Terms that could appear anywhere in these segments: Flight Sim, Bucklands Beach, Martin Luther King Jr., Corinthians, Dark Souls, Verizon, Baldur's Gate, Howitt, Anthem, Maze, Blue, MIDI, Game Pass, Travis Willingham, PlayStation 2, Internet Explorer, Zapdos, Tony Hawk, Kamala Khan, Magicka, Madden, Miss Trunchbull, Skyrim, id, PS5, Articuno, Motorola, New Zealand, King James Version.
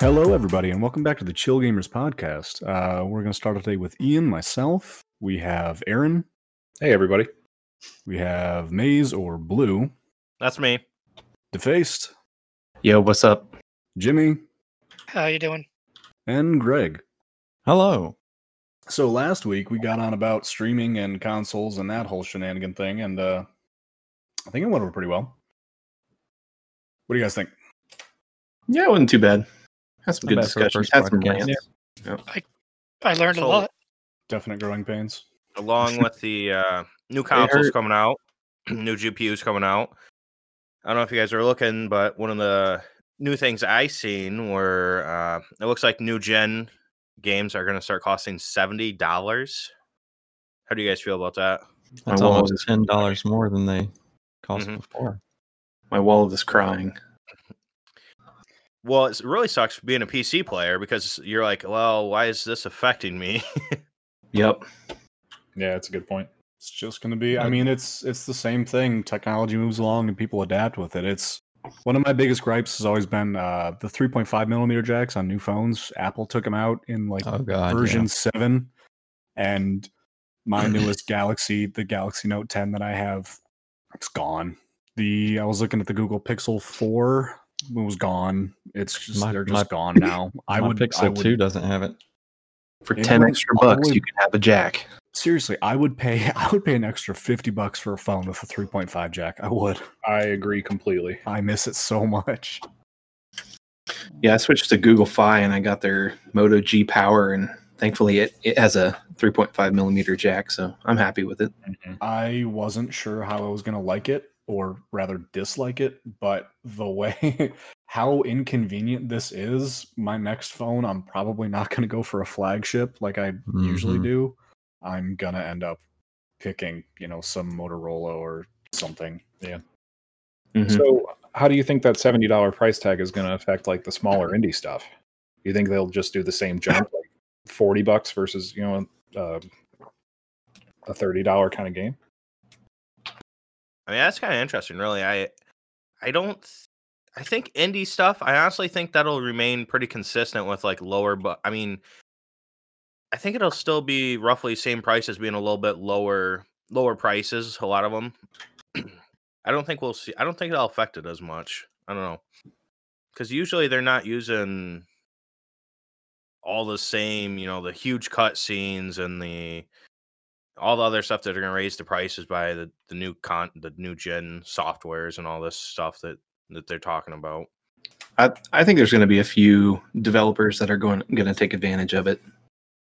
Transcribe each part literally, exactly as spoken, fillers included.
Hello, everybody, and welcome back to the Chill Gamers Podcast. Uh, we're going to start today with Ian, myself. We have Aaron. Hey, everybody. We have Maze or Blue. That's me. Defaced. Yo, what's up? Jimmy. How you doing? And Greg. Hello. So last week we got on about streaming and consoles and that whole shenanigan thing, and uh, I think it went over pretty well. What do you guys think? Yeah, it wasn't too bad. Had some good discussions. Had some games. Yeah. I, I learned so, a lot. Definite growing pains. Along with the uh, new consoles coming out, new G P Us coming out. I don't know if you guys are looking, but one of the new things I seen were uh, it looks like new gen games are going to start costing seventy dollars. How do you guys feel about that? That's almost ten dollars more than they cost mm-hmm. before. My wallet is crying. Well, it really sucks being a P C player because you're like, well, why is this affecting me? Yep. Yeah, that's a good point. It's just going to be, I mean, it's it's the same thing. Technology moves along and people adapt with it. It's one of my biggest gripes has always been uh, the three point five millimeter jacks on new phones. Apple took them out in like oh God, version yeah. seven. And my newest Galaxy, the Galaxy Note ten that I have, it's gone. The I was looking at the Google Pixel four. It was gone. It's just my, they're just my, gone now. I would Pixel I would, two doesn't have it. For ten would, extra bucks, would, you can have a jack. Seriously, I would pay. I would pay an extra fifty bucks for a phone with a three point five jack. I would. I agree completely. I miss it so much. Yeah, I switched to Google Fi and I got their Moto G Power, and thankfully it, it has a three point five millimeter jack, so I'm happy with it. Mm-hmm. I wasn't sure how I was going to like it, or rather dislike it, but the way how inconvenient this is, my next phone, I'm probably not going to go for a flagship like I mm-hmm. usually do. I'm going to end up picking, you know, some Motorola or something. Yeah. Mm-hmm. So how do you think that seventy dollars price tag is going to affect like the smaller indie stuff? You think they'll just do the same jump, like forty bucks versus, you know, uh, a thirty dollars kind of game? I mean, that's kind of interesting, really. I I don't... I think indie stuff, I honestly think that'll remain pretty consistent with, like, lower... But I mean, I think it'll still be roughly same price as being a little bit lower lower prices, a lot of them. I don't think we'll see... I don't think it'll affect it as much. I don't know. Because usually they're not using all the same, you know, the huge cutscenes and the... all the other stuff that are going to raise the prices by the, the new con the new gen softwares and all this stuff that, that they're talking about. I I think there's going to be a few developers that are going going to take advantage of it. one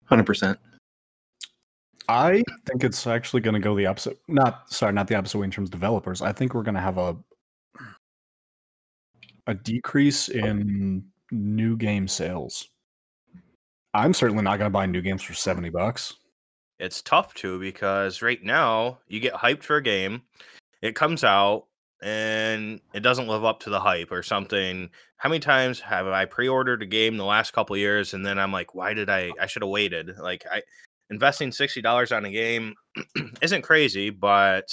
hundred percent. I think it's actually going to go the opposite. Not sorry, not the opposite way in terms of developers. I think we're going to have a a decrease in new game sales. I'm certainly not going to buy new games for seventy bucks. It's tough to because right now you get hyped for a game, it comes out and it doesn't live up to the hype or something. How many times have I pre-ordered a game the last couple of years and then I'm like, why did I? I should have waited. Like I investing sixty dollars on a game isn't crazy, but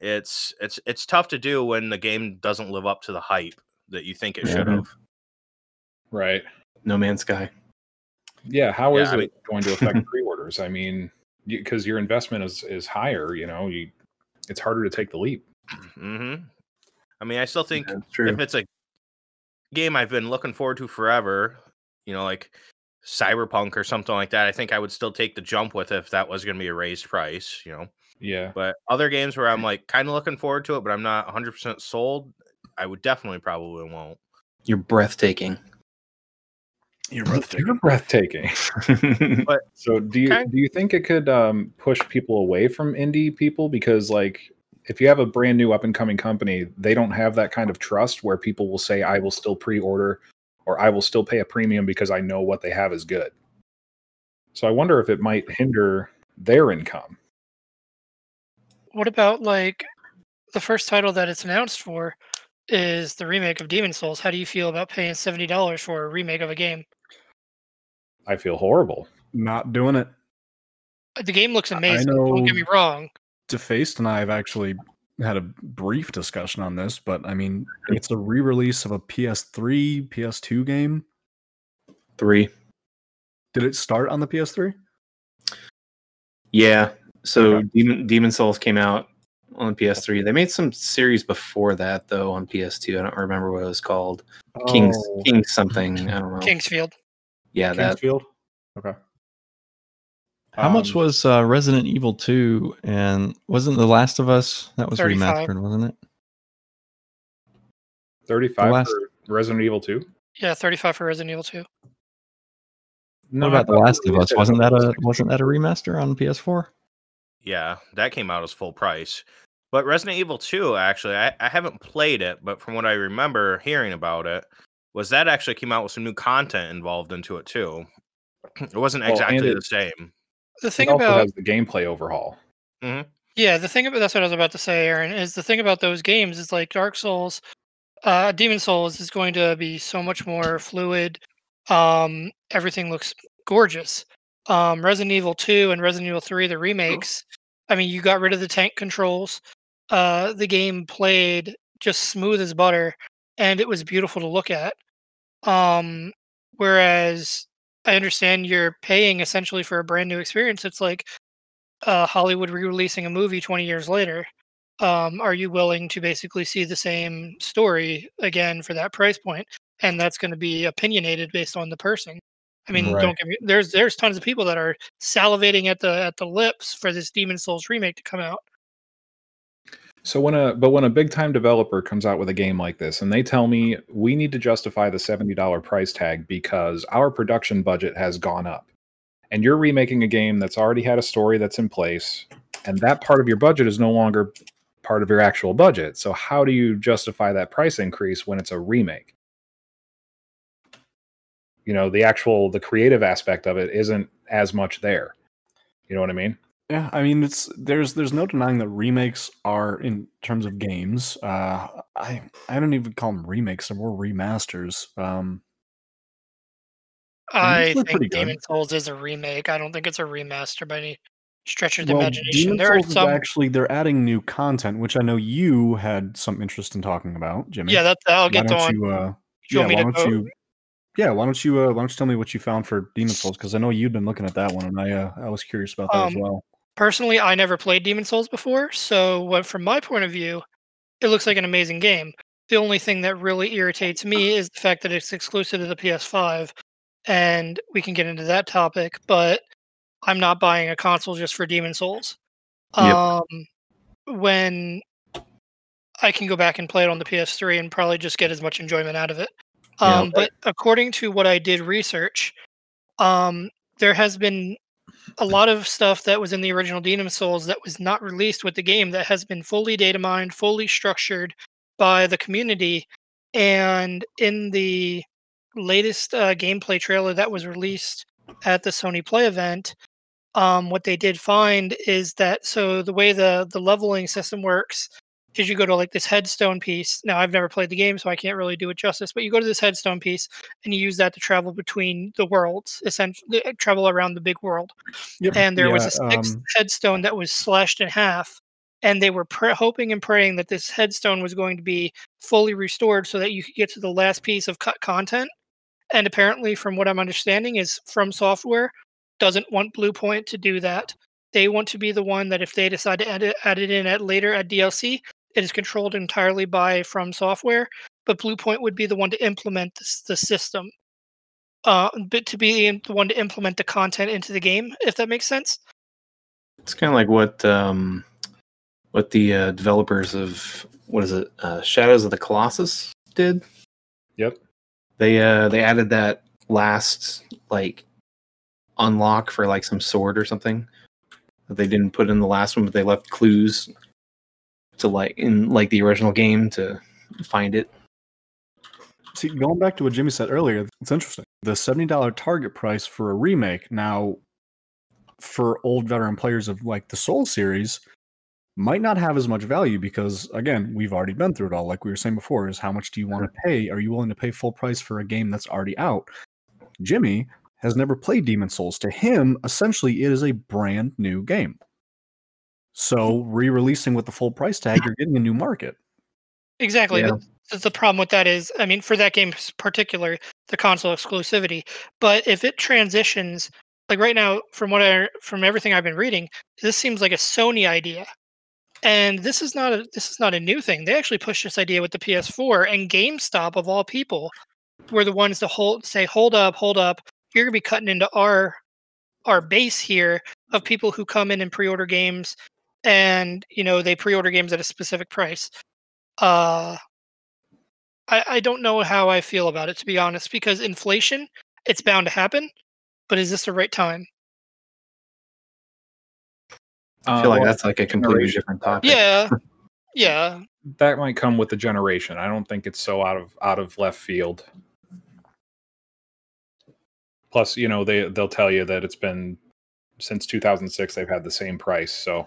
it's it's it's tough to do when the game doesn't live up to the hype that you think it mm-hmm. should have. Right. No Man's Sky. Yeah, how yeah, is I mean, it going to affect pre-orders? I mean, because your investment is, is higher, you know, you, it's harder to take the leap. Mm-hmm. I mean, I still think yeah, if it's a game I've been looking forward to forever, you know, like Cyberpunk or something like that, I think I would still take the jump with if that was going to be a raised price, you know. Yeah. But other games where I'm like kind of looking forward to it, but I'm not one hundred percent sold, I would definitely probably won't. You're breathtaking. You're breathtaking. You're breathtaking. But, so do you okay. do you think it could um, push people away from indie people? Because like if you have a brand new up and coming company, they don't have that kind of trust where people will say, I will still pre-order or I will still pay a premium because I know what they have is good. So I wonder if it might hinder their income. What about like the first title that it's announced for is the remake of Demon's Souls? How do you feel about paying seventy dollars for a remake of a game? I feel horrible. Not doing it. The game looks amazing. Don't get me wrong. Defaced and I have actually had a brief discussion on this, but I mean, it's a re-release of a P S three, P S two game. Three. Did it start on the P S three? Yeah. So okay. Demon, Demon's Souls came out on the P S three. They made some series before that, though, on P S two. I don't remember what it was called. Oh. Kings, Kings something. I don't know. Kingsfield. Yeah, that. Kingsfield? Okay. How um, much was uh, Resident Evil two? And wasn't The Last of Us? That was thirty-five. Remastered, wasn't it? thirty-five last... for Resident Evil two? Yeah, thirty-five for Resident Evil two. No, what about The Last of Us? Wasn't that a wasn't that a remaster on P S four? Yeah, that came out as full price. But Resident Evil two, actually, I, I haven't played it, but from what I remember hearing about it, was that actually came out with some new content involved into it too. It wasn't well, exactly it, the same. The thing it also about has the gameplay overhaul. Mm-hmm. Yeah, the thing about that's what I was about to say, Aaron, is the thing about those games is like Dark Souls, uh, Demon Souls is going to be so much more fluid. Um, everything looks gorgeous. Um, Resident Evil two and Resident Evil three, the remakes. I mean, you got rid of the tank controls. Uh, the game played just smooth as butter, and it was beautiful to look at. Um, whereas I understand you're paying essentially for a brand new experience. It's like uh, Hollywood re-releasing a movie twenty years later. Um, are you willing to basically see the same story again for that price point? And that's going to be opinionated based on the person. I mean, right. Don't get me. There's there's tons of people that are salivating at the at the lips for this Demon's Souls remake to come out. So when a but when a big time developer comes out with a game like this, and they tell me we need to justify the seventy dollars price tag because our production budget has gone up, and you're remaking a game that's already had a story that's in place, and that part of your budget is no longer part of your actual budget. So how do you justify that price increase when it's a remake? You know, the actual, the creative aspect of it isn't as much there. You know what I mean? Yeah, I mean, it's there's there's no denying that remakes are, in terms of games, uh, I I don't even call them remakes, they're more remasters. Um, I think Demon's Souls is a remake. I don't think it's a remaster by any stretch of the well, imagination. Demon's there Souls are some... actually, they're adding new content, which I know you had some interest in talking about, Jimmy. Yeah, that's, I'll get on. You, uh, you yeah, want me to go? You, Yeah, why don't you uh, why don't you tell me what you found for Demon's Souls? Because I know you'd been looking at that one, and I uh, I was curious about that um, as well. Personally, I never played Demon's Souls before, so what, from my point of view, it looks like an amazing game. The only thing that really irritates me is the fact that it's exclusive to the P S five, and we can get into that topic. But I'm not buying a console just for Demon's Souls. Yep. Um, when I can go back and play it on the P S three and probably just get as much enjoyment out of it. Um, yeah, okay. But according to what I did research, um, there has been a lot of stuff that was in the original Demon's Souls that was not released with the game that has been fully data mined, fully structured by the community. And in the latest uh, gameplay trailer that was released at the Sony Play event, um, what they did find is that, so the way the, the leveling system works is you go to like this headstone piece. Now, I've never played the game, so I can't really do it justice, but you go to this headstone piece and you use that to travel between the worlds, essentially travel around the big world. Yep. And there yeah, was a sixth um... headstone that was slashed in half, and they were pre- hoping and praying that this headstone was going to be fully restored so that you could get to the last piece of cut content. And apparently, from what I'm understanding, is From Software doesn't want Bluepoint to do that. They want to be the one that if they decide to add it, add it in at later at D L C, it is controlled entirely by From Software, but Bluepoint would be the one to implement this, the system, uh, but to be the one to implement the content into the game, if that makes sense. It's kind of like what um, what the uh, developers of what is it, uh, Shadows of the Colossus did. Yep, they uh, they added that last like unlock for like some sword or something that they didn't put in the last one, but they left clues to like in like the original game to find it. See, going back to what Jimmy said earlier, it's interesting. The seventy dollars target price for a remake now for old veteran players of like the Soul series might not have as much value because again, we've already been through it all. Like we were saying before, is how much do you want to pay? Are you willing to pay full price for a game that's already out? Jimmy has never played Demon's Souls. To him, essentially it is a brand new game. So re-releasing with the full price tag, you're getting a new market. Exactly. Yeah. The, the problem with that is, I mean, for that game in particular, the console exclusivity. But if it transitions, like right now, from what I, from everything I've been reading, this seems like a Sony idea. And this is not a this is not a new thing. They actually pushed this idea with the P S four, and GameStop of all people were the ones to hold say, hold up, hold up. You're gonna be cutting into our our base here of people who come in and pre-order games, and you know they pre-order games at a specific price. Uh, I I don't know how I feel about it, to be honest, because inflation, it's bound to happen. But is this the right time? I feel like that's like a completely different topic. Yeah, yeah. That might come with the generation. I don't think it's so out of out of left field. Plus, you know, they they'll tell you that it's been since two thousand six they've had the same price. So,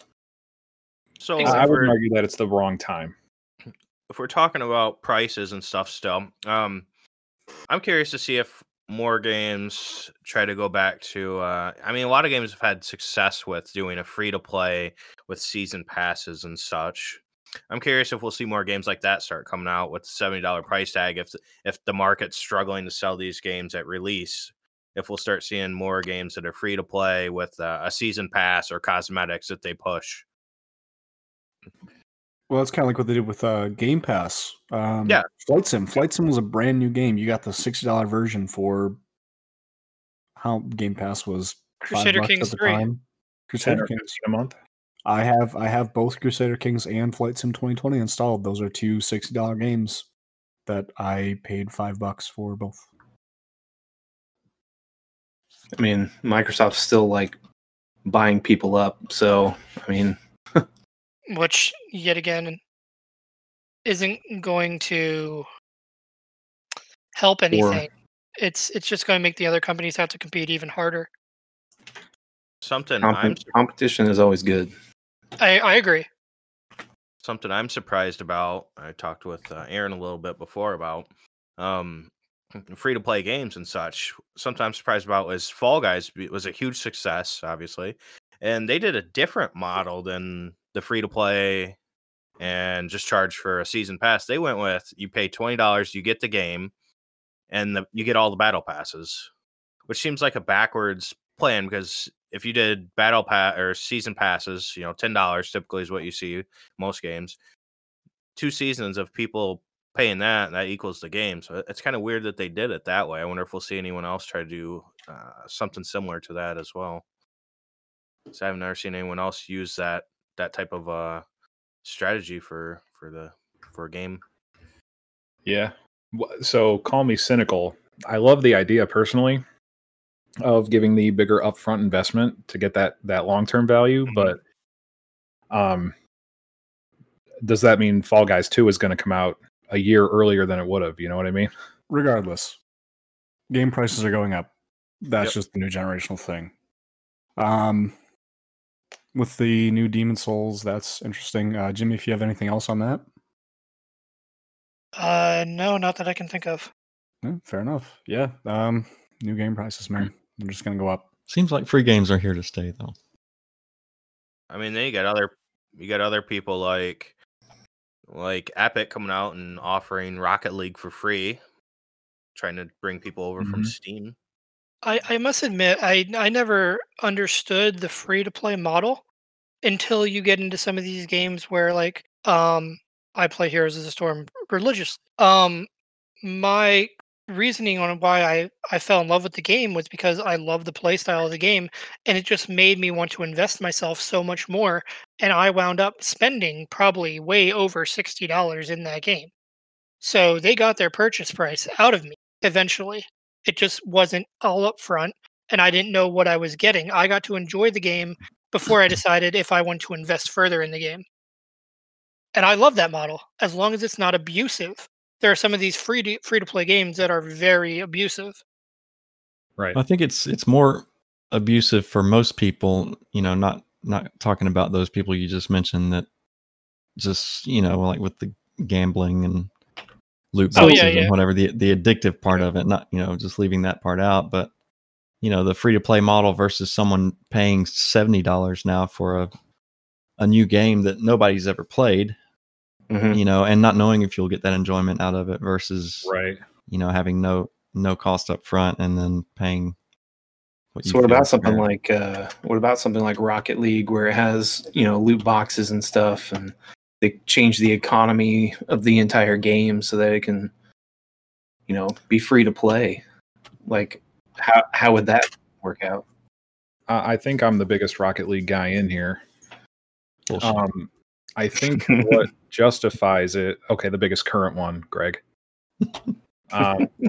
so I would argue that it's the wrong time. If we're talking about prices and stuff, still, um, I'm curious to see if more games try to go back to, uh, I mean, a lot of games have had success with doing a free-to-play with season passes and such. I'm curious if we'll see more games like that start coming out with seventy dollar price tag. If, if the market's struggling to sell these games at release, if we'll start seeing more games that are free-to-play with uh, a season pass or cosmetics that they push. Well, that's kind of like what they did with uh, Game Pass. Um, yeah, Flight Sim. Flight Sim was a brand new game. You got the sixty dollar version for how Game Pass was. Crusader Kings three. Time. Crusader Kings a month. I have I have both Crusader Kings and Flight Sim twenty twenty installed. Those are two sixty dollar games that I paid five bucks for both. I mean, Microsoft's still like buying people up, so I mean. Which, yet again, isn't going to help anything. Or, it's it's just going to make the other companies have to compete even harder. Something comp- I'm, Competition is always good. I, I agree. Something I'm surprised about, I talked with uh, Aaron a little bit before about um, free-to-play games and such. Something I'm surprised about is Fall Guys was a huge success, obviously. And they did a different model than the free-to-play and just charge for a season pass. They went with, you pay twenty dollars, you get the game, and the, you get all the battle passes, which seems like a backwards plan, because if you did battle pass or season passes, you know, ten dollars typically is what you see most games. Two seasons of people paying that, and that equals the game. So it's kind of weird that they did it that way. I wonder if we'll see anyone else try to do uh, something similar to that as well. So I've never seen anyone else use that that type of uh, strategy for for the for a game. Yeah. So call me cynical. I love the idea personally of giving the bigger upfront investment to get that that long-term value, mm-hmm. but um, does that mean Fall Guys two is going to come out a year earlier than it would have? You know what I mean? Regardless, game prices are going up. That's yep. just the new generational thing. Um, with the new Demon's Souls, that's interesting. Uh, Jimmy, if you have anything else on that? Uh, no, not that I can think of. Yeah, fair enough. Yeah. Um, new game prices, man. They're just gonna go up. Seems like free games are here to stay, though. I mean, then you got other, you got other people like, like Epic coming out and offering Rocket League for free, trying to bring people over mm-hmm. from Steam. I, I must admit, I I never understood the free-to-play model until you get into some of these games where, like, um, I play Heroes of the Storm religiously. Um, my reasoning on why I, I fell in love with the game was because I love the playstyle of the game, and it just made me want to invest myself so much more, and I wound up spending probably way over sixty dollars in that game. So they got their purchase price out of me eventually. It just wasn't all up front, and I didn't know what I was getting. I got to enjoy the game before I decided if I want to invest further in the game. And I love that model, as long as it's not abusive. There are some of these free to, free-to-play games that are very abusive. Right. I think it's it's more abusive for most people, you know, not not talking about those people you just mentioned that just, you know, like with the gambling and loot boxes oh, yeah, yeah. and whatever, the the addictive part of it, not, you know, just leaving that part out, but you know, the free to play model versus someone paying seventy dollars now for a a new game that nobody's ever played, mm-hmm. you know, and not knowing if you'll get that enjoyment out of it versus, right. you know, having no no cost up front and then paying. What so what about something there. like uh, what about something like Rocket League, where it has, you know, loot boxes and stuff, and they change the economy of the entire game so that it can, you know, be free to play? Like, how how would that work out? Uh, I think I'm the biggest Rocket League guy in here. Um, I think what justifies it. Okay, the biggest current one, Greg. um,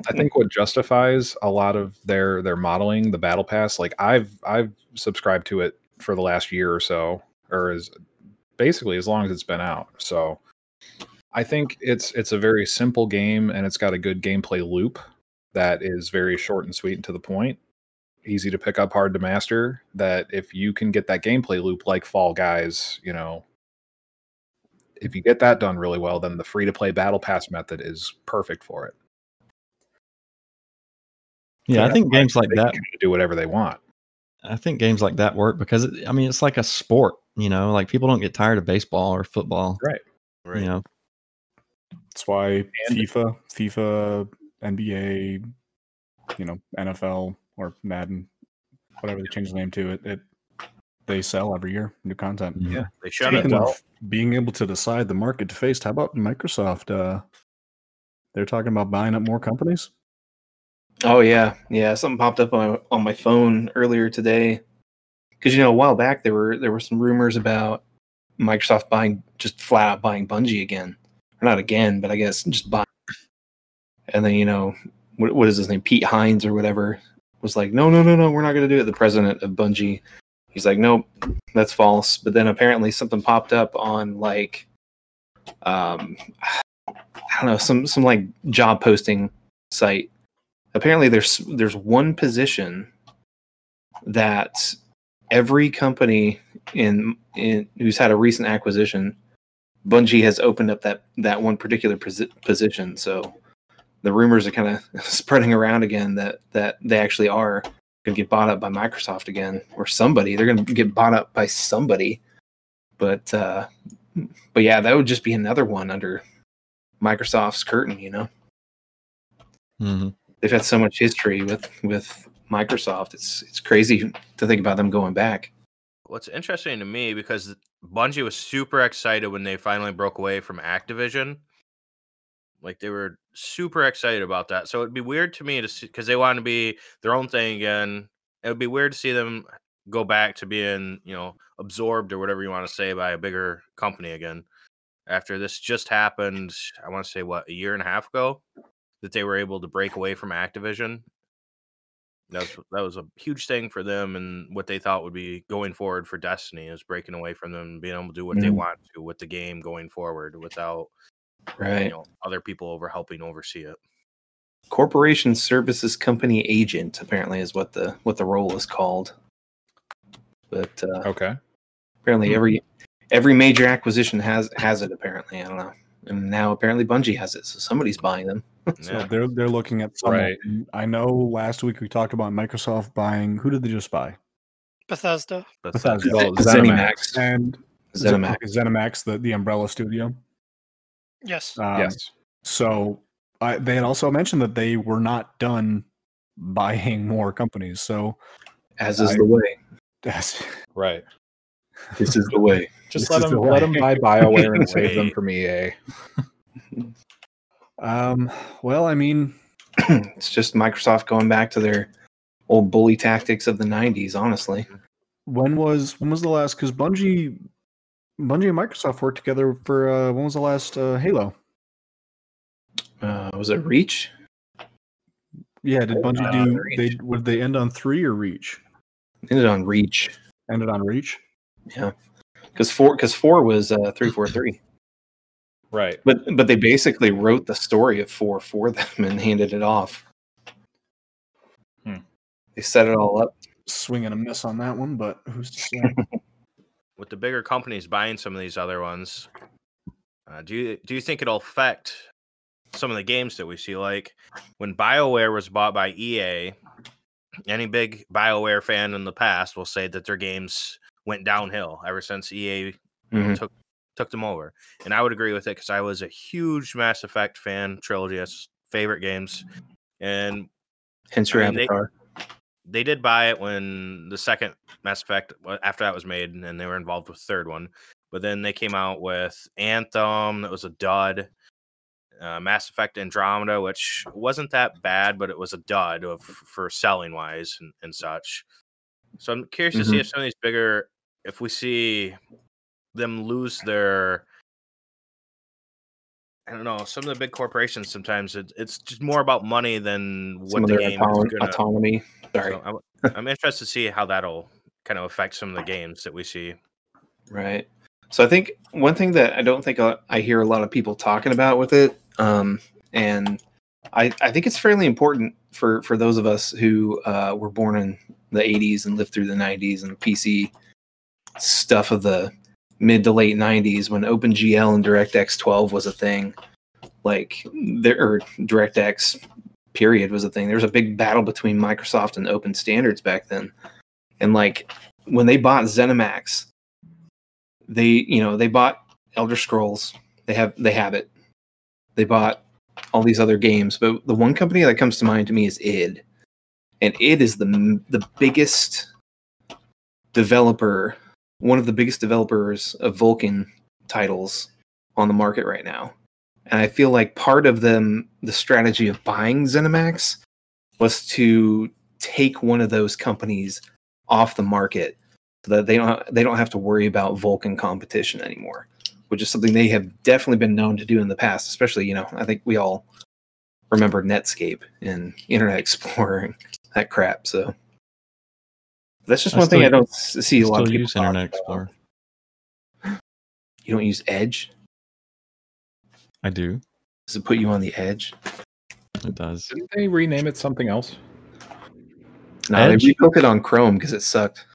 I think what justifies a lot of their their modeling, the battle pass. Like I've I've subscribed to it for the last year or so, or as basically as long as it's been out. So I think it's it's a very simple game, and it's got a good gameplay loop that is very short and sweet and to the point. Easy to pick up, hard to master, that if you can get that gameplay loop like Fall Guys, you know, if you get that done really well, then the free-to-play battle pass method is perfect for it. Yeah, so I think games like that do whatever they want. I think games like that work because, it, I mean, it's like a sport, you know, like people don't get tired of baseball or football. Right. Right. You know, that's why and FIFA, FIFA, N B A, you know, N F L, or Madden, whatever they change the name to, it, it they sell every year, new content. Yeah, yeah. They shut it well. Being able to decide the market to face, how about Microsoft? Uh, they're talking about buying up more companies? Oh, yeah. Yeah, something popped up on my, on my phone earlier today. Because, you know, a while back, there were there were some rumors about Microsoft buying, just flat out buying Bungie again. Or not again, but I guess just buying. And then, you know, what, what is his name? Pete Hines or whatever. Was like, no, no, no, no, we're not going to do it. The president of Bungie, he's like, nope, that's false. But then apparently something popped up on like, um, I don't know, some some like job posting site. Apparently there's there's one position that every company in in who's had a recent acquisition, Bungie has opened up that that one particular posi- position. So. The rumors are kind of spreading around again that, that they actually are going to get bought up by Microsoft again or somebody. They're going to get bought up by somebody. But, uh, but yeah, that would just be another one under Microsoft's curtain, you know? Mm-hmm. They've had so much history with, with Microsoft. It's, it's crazy to think about them going back. What's interesting to me, because Bungie was super excited when they finally broke away from Activision. Like, they were super excited about that. So it'd be weird to me to see, because they want to be their own thing again. It would be weird to see them go back to being, you know, absorbed or whatever you want to say by a bigger company again. After this just happened, I want to say, what, a year and a half ago, that they were able to break away from Activision. That was, that was a huge thing for them, and what they thought would be going forward for Destiny is breaking away from them and being able to do what mm-hmm. they want to with the game going forward without... Right, you know, other people over helping oversee it. Corporation Services Company Agent apparently is what the what the role is called. But uh, okay, apparently mm-hmm. every every major acquisition has has it. Apparently, I don't know. And now apparently Bungie has it, so somebody's buying them. So yeah. they're they're looking at someone. Right. I know. Last week we talked about Microsoft buying. Who did they just buy? Bethesda. Bethesda. Bethesda. Zenimax and Zenimax. Zenimax, the the umbrella studio. Yes. Um, yes. So I, they had also mentioned that they were not done buying more companies. So, as is I, the way. That's, right. This is the way. Just let them, the let them buy BioWare and save them from E A. um. Well, I mean, it's just Microsoft going back to their old bully tactics of the nineties. Honestly. When was when was the last? Because Bungie. Bungie and Microsoft worked together for, uh, when was the last uh, Halo? Uh, was it Reach? Yeah, did Bungie uh, do, they, would they end on three or Reach? Ended on Reach. Ended on Reach? Yeah. Because four, cause four was uh, three forty-three. Right. But but they basically wrote the story of four for them and handed it off. Hmm. They set it all up. Swing and a miss on that one, but who's to say? With the bigger companies buying some of these other ones, uh, do you do you think it'll affect some of the games that we see? Like when BioWare was bought by E A, any big BioWare fan in the past will say that their games went downhill ever since E A mm-hmm. you know, took took them over. And I would agree with it because I was a huge Mass Effect fan, trilogy, that's favorite games. And hence your I mean, avatar. They, they did buy it when the second Mass Effect, after that was made, and they were involved with the third one. But then they came out with Anthem, that was a dud. Uh, Mass Effect Andromeda, which wasn't that bad, but it was a dud of, for selling wise and, and such. So I'm curious mm-hmm. to see if some of these bigger, if we see them lose their, I don't know, some of the big corporations sometimes it, it's just more about money than what some the game auto- is gonna, autonomy. Sorry, so I'm, I'm interested to see how that'll kind of affect some of the games that we see. Right. So I think one thing that I don't think I hear a lot of people talking about with it, um, and I, I think it's fairly important for, for those of us who uh, were born in the eighties and lived through the nineties and the P C stuff of the mid to late nineties when OpenGL and DirectX twelve was a thing, like there or DirectX period was a thing. There was a big battle between Microsoft and open standards back then, and like when they bought Zenimax. They, you know, they bought Elder Scrolls. They have, they have it. They bought all these other games, but the one company that comes to mind to me is id, and id is the the biggest developer, one of the biggest developers of Vulcan titles on the market right now. And I feel like part of them, the strategy of buying ZeniMax, was to take one of those companies off the market. So that they don't they don't have to worry about Vulcan competition anymore, which is something they have definitely been known to do in the past. Especially, you know, I think we all remember Netscape and Internet Explorer and that crap. So that's just I one still, thing I don't see a lot of people use Internet Explorer. About. You don't use Edge? I do. Does it put you on the edge? It does. Didn't they rename it something else? No, Edge? They rebuilt it on Chrome because it sucked.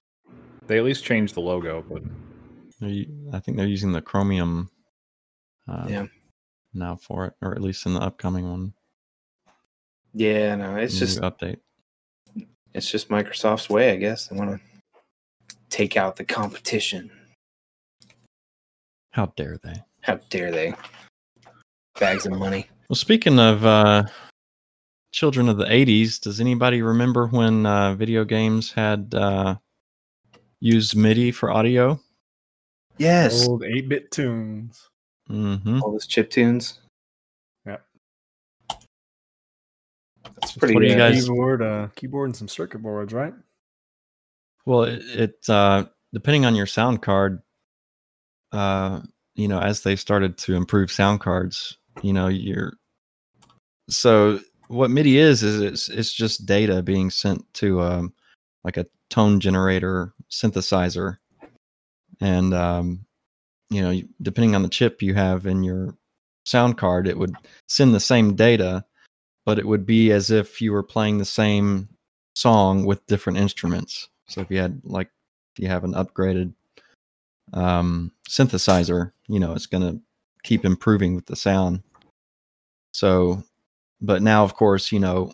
They at least changed the logo, but I think they're using the Chromium uh, yeah. now for it, or at least in the upcoming one. Yeah, no, it's New just update. It's just Microsoft's way, I guess. They want to take out the competition. How dare they? How dare they? Bags of money. Well, speaking of uh, children of the eighties, does anybody remember when uh, video games had? Uh, Use MIDI for audio. Yes. Old eight-bit tunes. Mm-hmm. All those chip tunes. Yeah. That's pretty. What do you guys? Keyboard, uh, keyboard, and some circuit boards, right? Well, it, it uh, depending on your sound card. Uh, you know, as they started to improve sound cards, you know, you're. So what MIDI is is it's it's just data being sent to um, like a tone generator. Synthesizer, and um, you know, depending on the chip you have in your sound card, it would send the same data, but it would be as if you were playing the same song with different instruments. So if you had like if you have an upgraded um, synthesizer, you know, it's going to keep improving with the sound. So, but now of course, you know,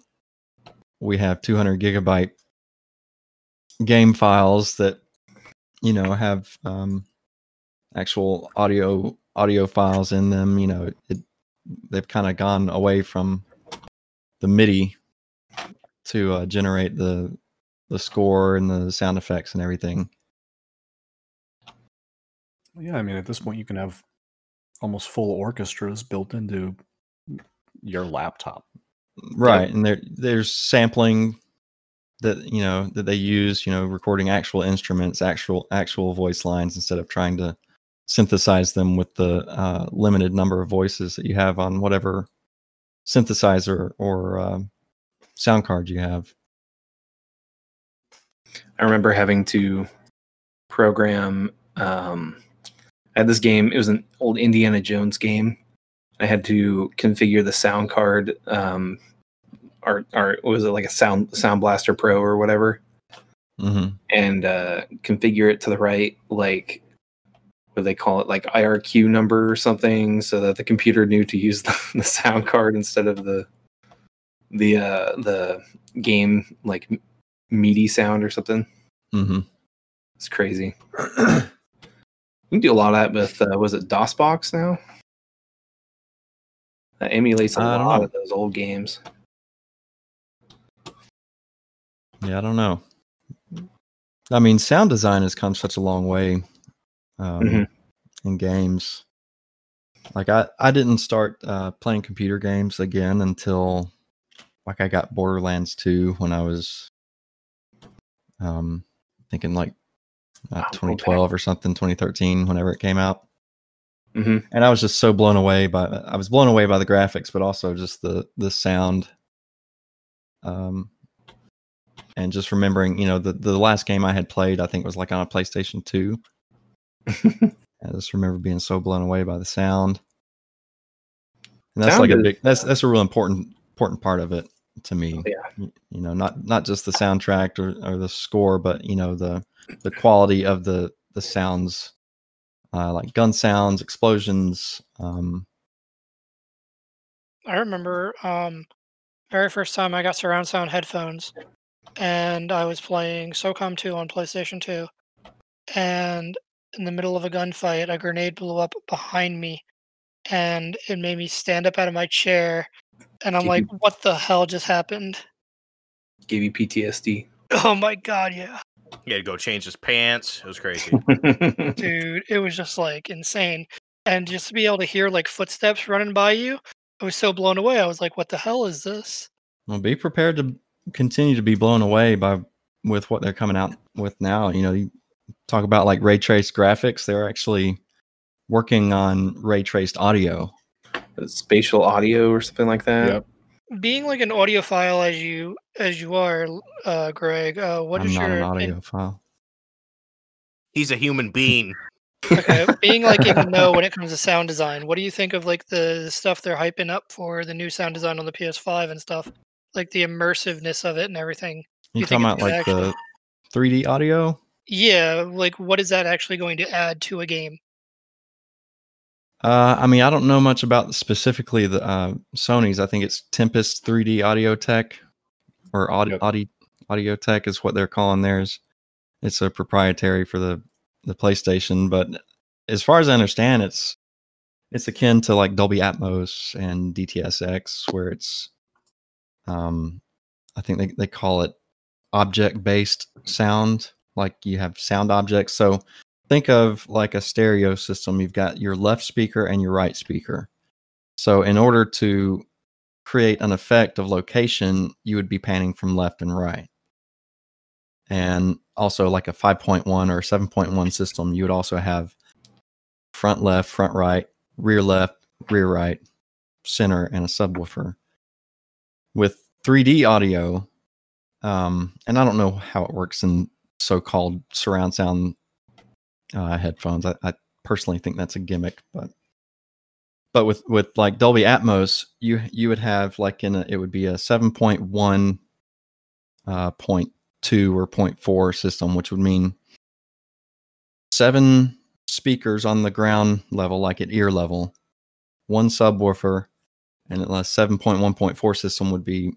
we have two hundred gigabyte game files that, you know, have um, actual audio audio files in them. You know, it, they've kind of gone away from the MIDI to uh, generate the the score and the sound effects and everything. Yeah, I mean, at this point, you can have almost full orchestras built into your laptop, right? And there there's sampling. That you know that they use, you know, recording actual instruments, actual actual voice lines instead of trying to synthesize them with the uh, limited number of voices that you have on whatever synthesizer or uh, sound card you have. I remember having to program. Um, I had this game; it was an old Indiana Jones game. I had to configure the sound card. Um, Or, or was it like a sound sound blaster pro or whatever mm-hmm. and uh, configure it to the right, like what do they call it, like I R Q number or something, so that the computer knew to use the, the sound card instead of the the uh, the game like MIDI sound or something. Mm-hmm. It's crazy. You can do a lot of that with, uh, was it DOSBox now? That emulates a uh, lot of those old games. Yeah, I don't know. I mean, sound design has come such a long way um, mm-hmm. in games. Like, I, I didn't start uh, playing computer games again until, like, I got Borderlands two when I was um, thinking, like, uh, twenty twelve or something, twenty thirteen, whenever it came out. Mm-hmm. And I was just so blown away by, I was blown away by the graphics, but also just the, the sound. Um, and just remembering, you know, the, the last game I had played, I think was like on a PlayStation two. I just remember being so blown away by the sound. And that's sound like is, a big, that's, that's a real important, important part of it to me. Oh, yeah. you, you know, not, not just the soundtrack or, or the score, but you know, the, the quality of the, the sounds, Uh, like gun sounds, explosions. Um. I remember um, very first time I got surround sound headphones, and I was playing SOCOM two on PlayStation two, and in the middle of a gunfight, a grenade blew up behind me, and it made me stand up out of my chair, and I'm Give like, you... what the hell just happened? Gave you P T S D. Oh my god, yeah. He had to go change his pants. It was crazy. Dude, it was just like insane. And just to be able to hear like footsteps running by you, I was so blown away. I was like, what the hell is this? Well, be prepared to continue to be blown away by with what they're coming out with now. You know, you talk about like ray traced graphics. They're actually working on ray traced audio. Spatial audio or something like that. Yep. Being like an audiophile as you as you are, uh, Greg, uh, what I'm is not your an audiophile? He's a human being. Okay, being like in the know when it comes to sound design, what do you think of like the, the stuff they're hyping up for the new sound design on the P S five and stuff, like the immersiveness of it and everything? You, you talking about like actually... the three D audio? Yeah, like what is that actually going to add to a game? Uh, I mean, I don't know much about specifically the uh, Sony's. I think it's Tempest three D Audio Tech, or Audio Audio, Audio Tech is what they're calling theirs. It's a proprietary for the the PlayStation, but as far as I understand, it's it's akin to like Dolby Atmos and D T S X, where it's um, I think they they call it object based sound. Like you have sound objects, so. Think of like a stereo system. You've got your left speaker and your right speaker. So in order to create an effect of location, you would be panning from left and right. And also like a five point one or seven point one system, you would also have front left, front right, rear left, rear right, center, and a subwoofer. With three D audio, um, and I don't know how it works in so-called surround sound Uh, headphones. I, I personally think that's a gimmick, but but with with like Dolby Atmos, you you would have like in a, it would be a seven point one, uh, point two or point four system, which would mean seven speakers on the ground level, like at ear level, one subwoofer, and the seven point one point four system would be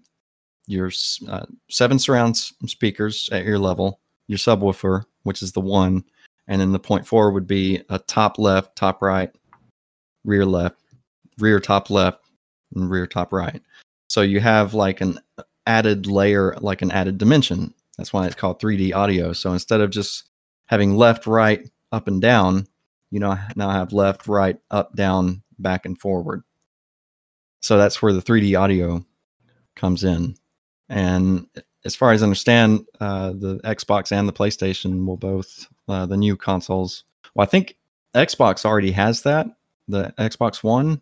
your uh, seven surround speakers at ear level, your subwoofer, which is the one. And then the point four would be a top left, top right, rear left, rear top left, and rear top right. So you have like an added layer, like an added dimension. That's why it's called three D audio. So instead of just having left, right, up and down, you know, now have left, right, up, down, back and forward. So that's where the three D audio comes in. And as far as I understand, uh, the Xbox and the PlayStation will both, uh, the new consoles. Well, I think Xbox already has that. The Xbox One,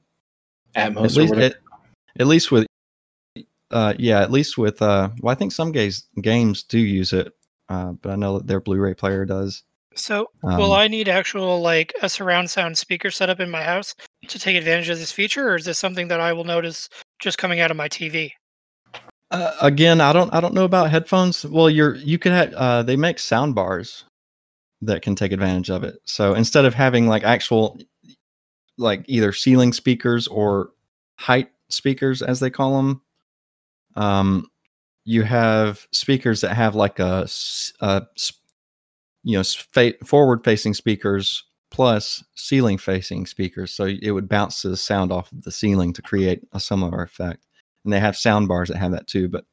at most, at least, it, at least with, uh, yeah, at least with. Uh, well, I think some games games do use it, uh, but I know that their Blu-ray player does. So, um, will I need actual like a surround sound speaker setup in my house to take advantage of this feature, or is this something that I will notice just coming out of my T V? Uh, again, I don't, I don't know about headphones. Well, you're, you could have, uh, they make sound bars that can take advantage of it. So instead of having like actual, like either ceiling speakers or height speakers, as they call them, um, you have speakers that have like a, a you know, forward-facing speakers plus ceiling facing speakers, so it would bounce the sound off of the ceiling to create a similar effect. And they have sound bars that have that too, but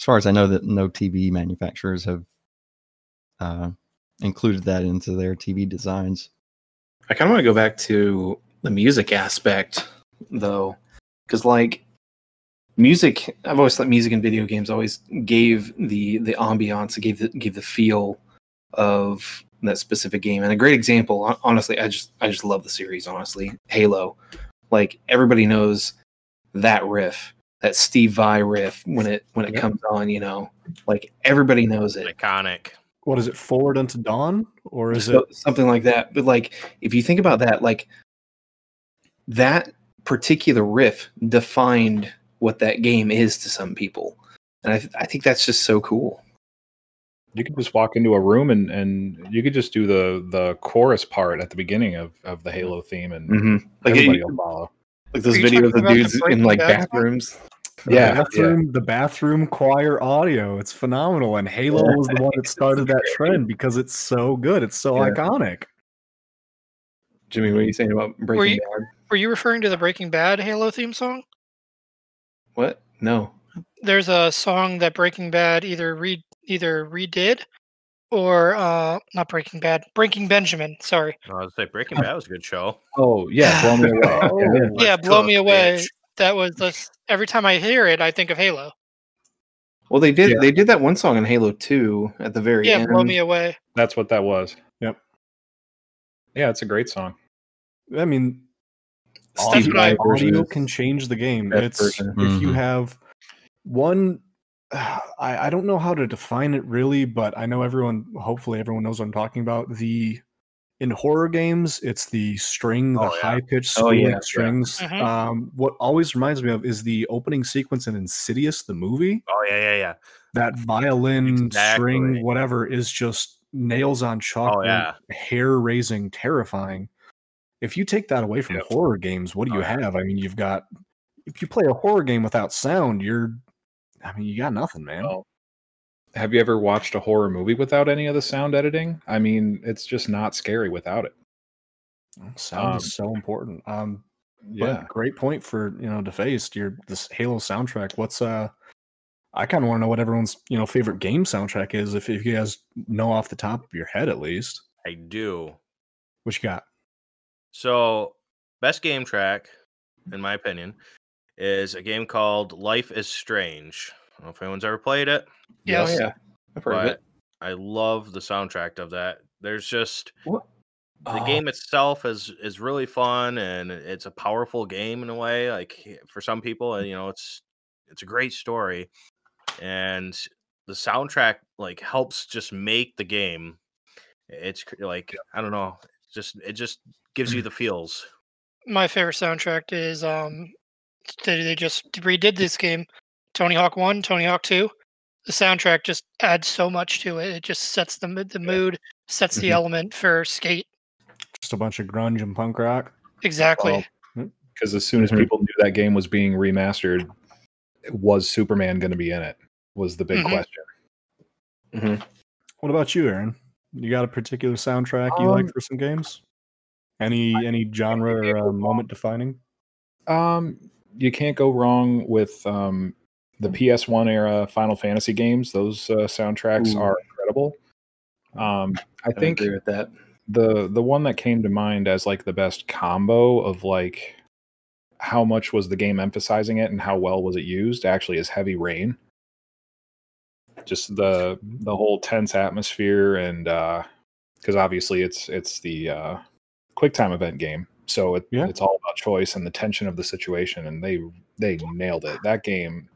as far as I know, that no T V manufacturers have uh, included that into their T V designs. I kind of want to go back to the music aspect, though, because like music, I've always thought music in video games always gave the the ambiance, it gave the gave the feel of that specific game. And a great example, honestly, I just I just love the series. Honestly, Halo, like everybody knows that riff. That Steve Vai riff when it when it yep. comes on, you know, like everybody knows it. Iconic. What is it? Forward Unto Dawn, or is so, it something like that? But like, if you think about that, like that particular riff defined what that game is to some people, and I th- I think that's just so cool. You could just walk into a room and and you could just do the the chorus part at the beginning of of the Halo theme, and mm-hmm. like everybody it, will follow. Like those videos of dudes in like bathrooms. Yeah, bathroom, yeah, the bathroom choir audio. It's phenomenal. And Halo yeah. was the one that started that trend because it's so good. It's so yeah. iconic. Jimmy, what are you saying about Breaking were you, Bad? Were you referring to the Breaking Bad Halo theme song? What? No. There's a song that Breaking Bad either re either redid or uh, not Breaking Bad, Breaking Benjamin. Sorry. No, I was going to say Breaking Bad was a good show. Oh, yeah. Blow Me Away. oh, yeah, Blow Me Away. Bitch. That was just, every time I hear it, I think of Halo. Well, they did. Yeah. They did that one song in Halo two at the very yeah, end. Yeah, Blow Me Away. That's what that was. Yep. Yeah, it's a great song. I mean, audio, I audio can change the game. It's mm-hmm. if you have one. I, I don't know how to define it really, but I know everyone. Hopefully, everyone knows what I'm talking about. The in horror games, it's the string, the oh, yeah. high pitched oh, yeah, strings. Yeah. Uh-huh. Um, what always reminds me of is the opening sequence in Insidious, the movie. Oh yeah, yeah, yeah. That violin exactly. string, whatever, is just nails on chalk. Oh, yeah. Hair raising, terrifying. If you take that away from yep. horror games, what do you oh, have? Yeah. I mean, you've got. If you play a horror game without sound, you're. I mean, you got nothing, man. Well, have you ever watched a horror movie without any of the sound editing? I mean, it's just not scary without it. Sound um, is so important. Um, yeah, but great point for you know Defaced. Your this Halo soundtrack. What's uh, I kind of want to know what everyone's you know favorite game soundtrack is. If if you guys know off the top of your head, at least I do. What you got? So best game track, in my opinion, is a game called Life is Strange. I don't know if anyone's ever played it. Yes. Oh, yeah. I've heard of it. I love the soundtrack of that. There's just what? the oh. game itself is is really fun, and it's a powerful game in a way. Like for some people, you know, it's it's a great story. And the soundtrack like helps just make the game. It's like I don't know, just it just gives you the feels. My favorite soundtrack is um they just redid this game, Tony Hawk one, Tony Hawk two. The soundtrack just adds so much to it. It just sets the the mood, sets the mm-hmm. element for skate. Just a bunch of grunge and punk rock. Exactly. Because well, as soon as mm-hmm. people knew that game was being remastered, was Superman going to be in it? Was the big mm-hmm. question. Mm-hmm. What about you, Aaron? You got a particular soundtrack um, you like for some games? Any I, any genre or uh, moment defining? Um. You can't go wrong with um, the P S one era Final Fantasy games. Those uh, soundtracks Ooh. are incredible. Um, I, I think agree with that. the the one that came to mind as like the best combo of like how much was the game emphasizing it and how well was it used actually is Heavy Rain. Just the the whole tense atmosphere, and because uh, obviously it's it's the uh, QuickTime event game. So it, yeah. it's all about choice and the tension of the situation, and they they nailed it. That game,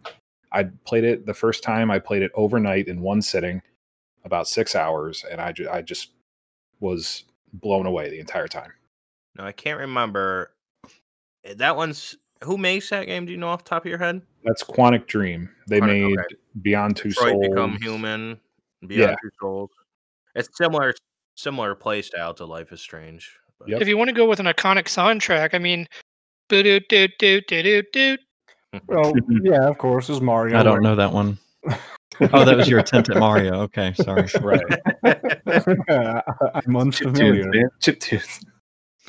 I played it the first time. I played it overnight in one sitting, about six hours, and I, ju- I just was blown away the entire time. No, I can't remember. That one's... Who makes that game? Do you know off the top of your head? That's Quantic Dream. They Quantic, made okay. Beyond Two Detroit Souls. Become Human, Beyond yeah. Two Souls. It's similar, similar play style to Life is Strange. Yep. If you want to go with an iconic soundtrack, I mean, do do do do do do. Well, yeah, of course, is Mario. I don't right? know that one. Oh, that was your attempt at Mario. Okay, sorry. Right. I'm unfamiliar. Chip tunes.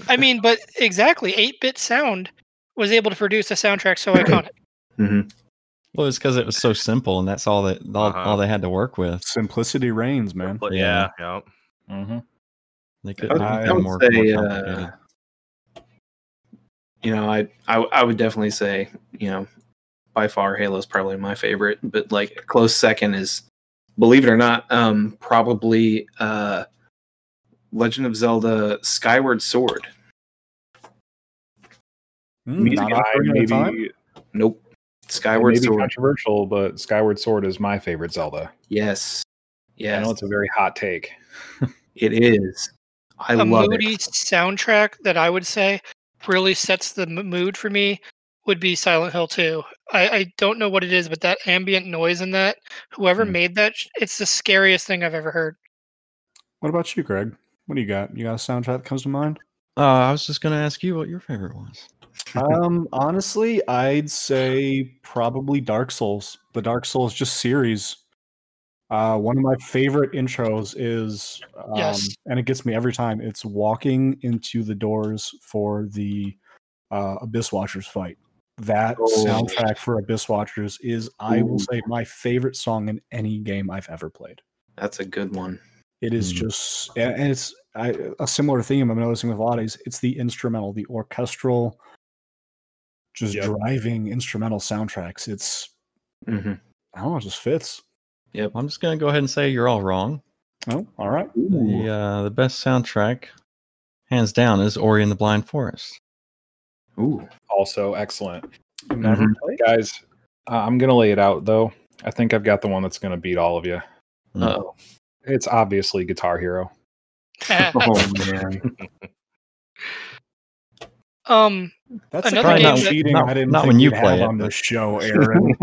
I mean, but exactly, eight-bit sound was able to produce a soundtrack so iconic. Mm-hmm. Well, it's because it was so simple, and that's all that all, uh-huh. all they had to work with. Simplicity reigns, man. Yeah. yeah. Mm-hmm. They could have more, say, more complicated. Uh, You know, I, I I would definitely say, you know, by far Halo's probably my favorite, but like close second is, believe it or not, um, probably uh, Legend of Zelda Skyward Sword. Mm, Music not I, maybe, time? Nope. Skyward maybe Sword. Controversial, but Skyward Sword is my favorite Zelda. Yes. Yes. I know it's a very hot take. It is. I a love moody it. Soundtrack that I would say really sets the mood for me would be Silent Hill two. I, I don't know what it is, but that ambient noise in that, whoever mm. made that, it's the scariest thing I've ever heard. What about you, Greg? What do you got? You got a soundtrack that comes to mind? Uh, I was just going to ask you what your favorite was. um, honestly, I'd say probably Dark Souls. The Dark Souls just series. Uh, one of my favorite intros is, um, yes. and it gets me every time, it's walking into the doors for the uh, Abyss Watchers fight. That oh. soundtrack for Abyss Watchers is, I Ooh. will say, my favorite song in any game I've ever played. That's a good one. It is mm. just, and it's I, a similar theme I'm noticing with a lot is it's the instrumental, the orchestral, just yep. driving instrumental soundtracks. It's, mm-hmm. I don't know, it just fits. Yep, I'm just going to go ahead and say you're all wrong. Oh, all right. The, uh, the best soundtrack, hands down, is Ori and the Blind Forest. Ooh, also excellent. Mm-hmm. Guys, uh, I'm going to lay it out, though. I think I've got the one that's going to beat all of you. Uh-oh. It's obviously Guitar Hero. Oh, man. Um, that's another game not, cheating. Not, I didn't not when you play it, on but... the show, Aaron.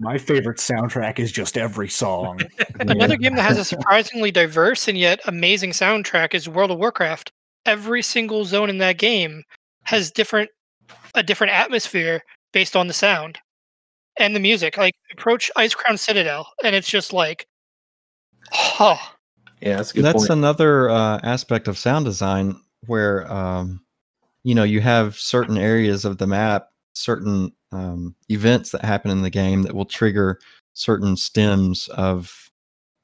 My favorite soundtrack is just every song. Another game that has a surprisingly diverse and yet amazing soundtrack is World of Warcraft. Every single zone in that game has different a different atmosphere based on the sound and the music. Like approach Ice Crown Citadel, and it's just like, oh, yeah, that's a good. That's point. Another uh, aspect of sound design. Where um, you know, you have certain areas of the map, certain um, events that happen in the game that will trigger certain stems of,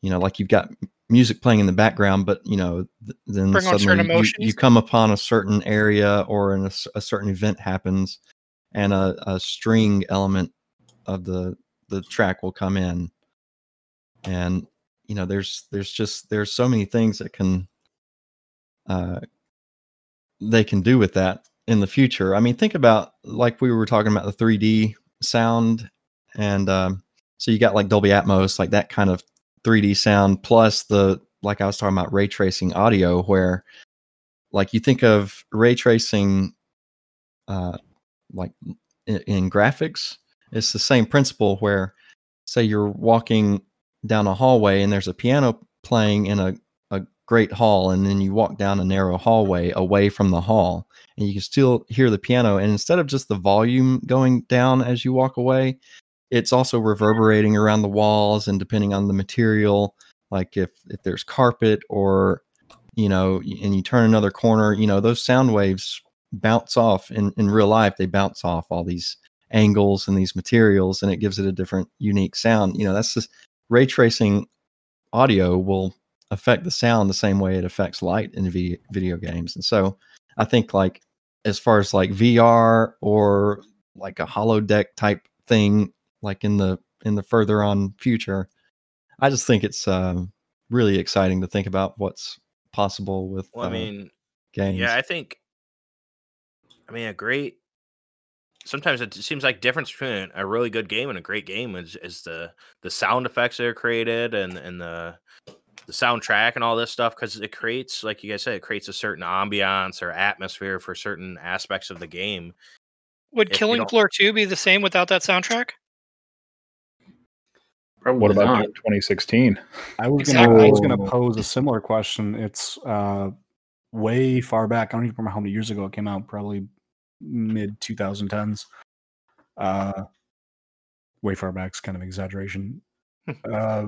you know, like you've got music playing in the background, but you know, th- then Bring suddenly you, you come upon a certain area or an, a, a certain event happens, and a, a string element of the the track will come in, and you know, there's there's just there's so many things that can. Uh, they can do with that in the future. I mean, think about, like we were talking about, the three D sound. And um, so you got like Dolby Atmos, like that kind of three D sound, plus the, like I was talking about, ray tracing audio, where like you think of ray tracing uh, like in, in graphics. It's the same principle where, say you're walking down a hallway and there's a piano playing in a great hall, and then you walk down a narrow hallway away from the hall, and you can still hear the piano, and instead of just the volume going down as you walk away, it's also reverberating around the walls, and depending on the material, like if if there's carpet or, you know, and you turn another corner, you know, those sound waves bounce off in in real life. They bounce off all these angles and these materials, and it gives it a different unique sound. You know, that's just ray tracing audio will affect the sound the same way it affects light in video, video games. And so I think, like, as far as like V R or like a holodeck type thing, like in the in the further on future, I just think it's um, really exciting to think about what's possible with well, I mean, uh, games. Yeah, I think, I mean, a great, sometimes it seems like difference between a really good game and a great game is, is the, the sound effects that are created and, and the, the soundtrack and all this stuff, because it creates, like you guys said, it creates a certain ambiance or atmosphere for certain aspects of the game. Would if Killing Floor two be the same without that soundtrack? Probably what about twenty sixteen? I was exactly. gonna I was gonna pose a similar question. It's uh way far back. I don't even remember how many years ago it came out, probably mid twenty tens. Uh way far back is kind of an exaggeration. uh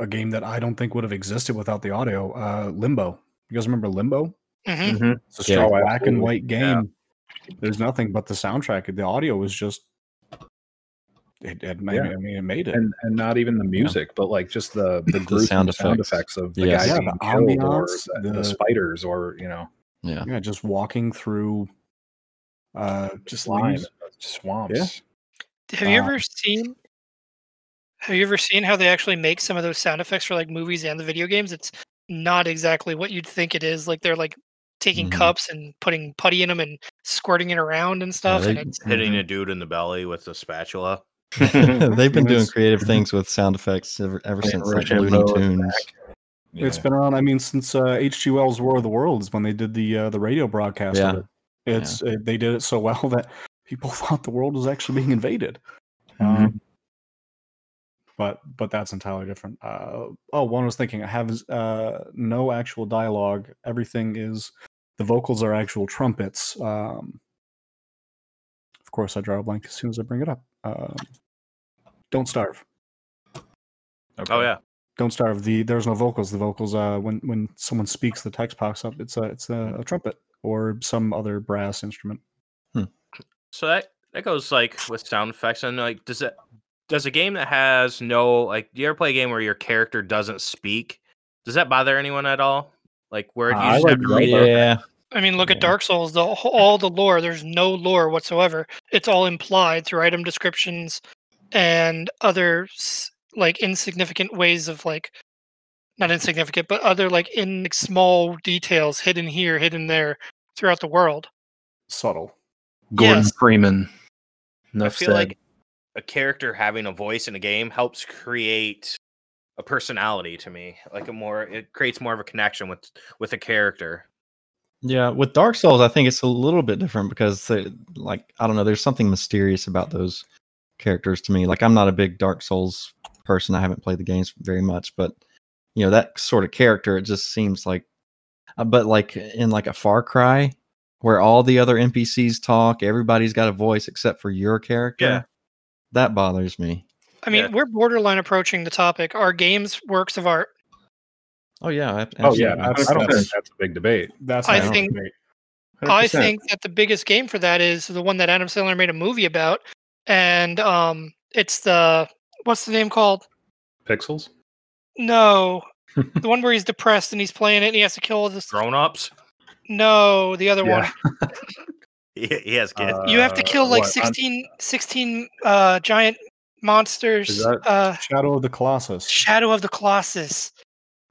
A game that I don't think would have existed without the audio. Uh, Limbo. You guys remember Limbo? Mm-hmm. Mm-hmm. It's a strong yeah, black and white game. Yeah. There's nothing but the soundtrack. The audio was just it, it made, yeah. I mean, it made it, and, and not even the music, yeah. but like just the the, the sound, sound effects. effects of the yes. guys yeah, being the killed ambiance, or the, the spiders, or you know, yeah, yeah, just walking through, uh, just lime swamps. Yeah. Have you ever um, seen? Have you ever seen how they actually make some of those sound effects for like movies and the video games? It's not exactly what you'd think it is. Like they're like taking mm-hmm. cups and putting putty in them and squirting it around and stuff. Yeah, they, and hitting a dude in the belly with a spatula. They've been doing creative things with sound effects ever, ever since like, Looney Tunes. Yeah. It's been around. I mean, since uh, H G. Wells' War of the Worlds, when they did the uh, the radio broadcast. Yeah. Of it. It's yeah. it, they did it so well that people thought the world was actually being invaded. Mm-hmm. Um, But but that's entirely different. Uh, oh, one was thinking I have uh, no actual dialogue. Everything is the vocals are actual trumpets. Um, of course, I draw a blank as soon as I bring it up. Uh, Don't Starve. Okay. Oh yeah, Don't Starve. The there's no vocals. The vocals uh, when when someone speaks, the text pops up. It's a it's a, a trumpet or some other brass instrument. Hmm. So that that goes like with sound effects and like does it. Does a game that has no, like, do you ever play a game where your character doesn't speak? Does that bother anyone at all? Like, where do you uh, just I have to read it? Yeah. I mean, look yeah. at Dark Souls. The, all the lore, there's no lore whatsoever. It's all implied through item descriptions and other, like, insignificant ways of, like, not insignificant, but other, like, in like, small details hidden here, hidden there throughout the world. Subtle. Gordon yes. Freeman. Enough I feel said. Like a character having a voice in a game helps create a personality to me. Like a more, it creates more of a connection with with a character. Yeah, with Dark Souls, I think it's a little bit different because, they, like, I don't know, there's something mysterious about those characters to me. Like, I'm not a big Dark Souls person. I haven't played the games very much, but you know that sort of character, it just seems like. But like in like a Far Cry, where all the other N P Cs talk, everybody's got a voice except for your character. Yeah. That bothers me. I mean, yeah. we're borderline approaching the topic. Are games works of art? Oh yeah. Absolutely. Oh yeah. I, I don't think that's a big debate. That's I think. Debate. I think that the biggest game for that is the one that Adam Sandler made a movie about, and um, it's the what's the name called? Pixels. No, the one where he's depressed and he's playing it and he has to kill all the grown-ups. No, the other yeah. one. Yes, kid. Uh, you have to kill like what? sixteen, sixteen uh, giant monsters. Is that uh, Shadow of the Colossus. Shadow of the Colossus.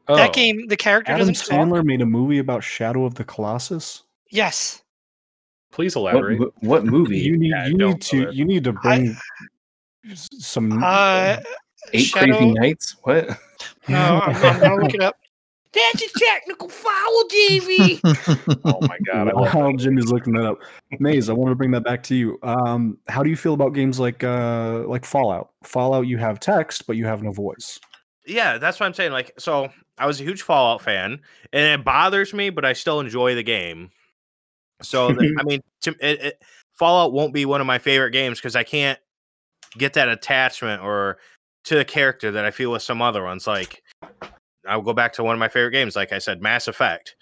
Oh. That game, the character Adam doesn't. Adam Sandler talk. Made a movie about Shadow of the Colossus. Yes. Please elaborate. What, what movie? You need, yeah, you need to. It. You need to bring I, some. Uh, eight Shadow... Crazy Nights. What? No, I'm, I'm gonna look it up. That's a technical foul, Davey. Oh my God! Wow, Jimmy's looking that up. Maze, I wanted to bring that back to you. Um, how do you feel about games like uh, like Fallout? Fallout, you have text, but you have no voice. Yeah, that's what I'm saying. Like, so I was a huge Fallout fan, and it bothers me, but I still enjoy the game. So, the, I mean, to, it, it, Fallout won't be one of my favorite games because I can't get that attachment or to the character that I feel with some other ones, like. I'll go back to one of my favorite games. Like I said, Mass Effect,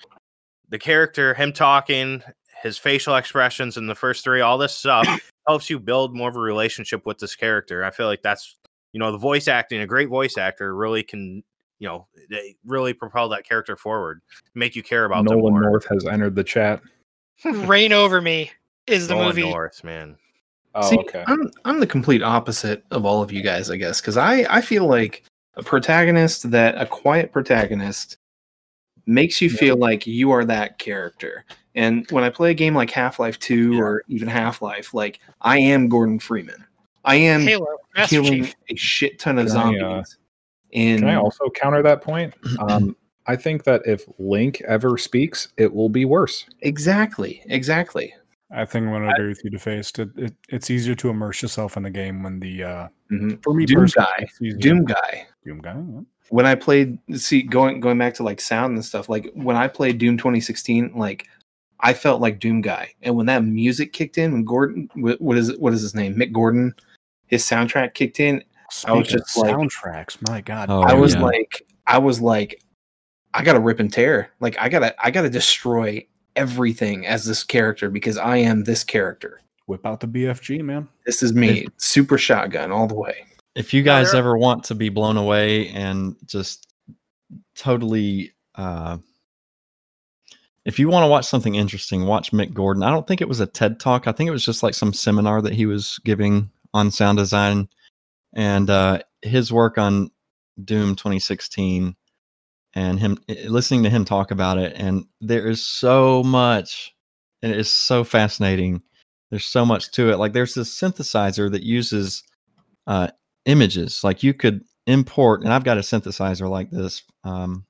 the character, him talking, his facial expressions in the first three, all this stuff helps you build more of a relationship with this character. I feel like that's, you know, the voice acting, a great voice actor really can, you know, they really propel that character forward, make you care about Nolan them more. North has entered the chat. Reign Over Me is the Nolan movie. North, man. Oh, See, okay. I'm, I'm the complete opposite of all of you guys, I guess. Cause I, I feel like, A protagonist that a quiet protagonist makes you yeah. feel like you are that character. And when I play a game like Half-Life two yeah. or even Half-Life, like I am Gordon Freeman. I am Halo, killing Chief. a shit ton of can zombies. I, uh, in... Can I also counter that point? Um, I think that if Link ever speaks, it will be worse. Exactly. Exactly. I think I'm going to agree with you, Defaced. It, it, it's easier to immerse yourself in the game when the uh, mm-hmm. for me, Doom guy, Doom guy, Doom guy. Yeah. When I played, see, going going back to like sound and stuff. Like when I played Doom twenty sixteen, like I felt like Doom guy. And when that music kicked in, when Gordon, what, what is what is his name, Mick Gordon, his soundtrack kicked in. Speaking I was just like soundtracks. My God, oh, I was yeah. like, I was like, I gotta rip and tear. Like I gotta, I gotta destroy everything as this character because I am this character. Whip out the B F G, man. This is me. If, super shotgun all the way. If you guys yeah, ever want to be blown away and just totally... Uh, if you want to watch something interesting, watch Mick Gordon. I don't think it was a TED Talk. I think it was just like some seminar that he was giving on sound design. And uh, his work on Doom twenty sixteen and him listening to him talk about it. And there is so much. And it is so fascinating. There's so much to it. Like there's this synthesizer that uses uh, images. Like you could import, and I've got a synthesizer like this um,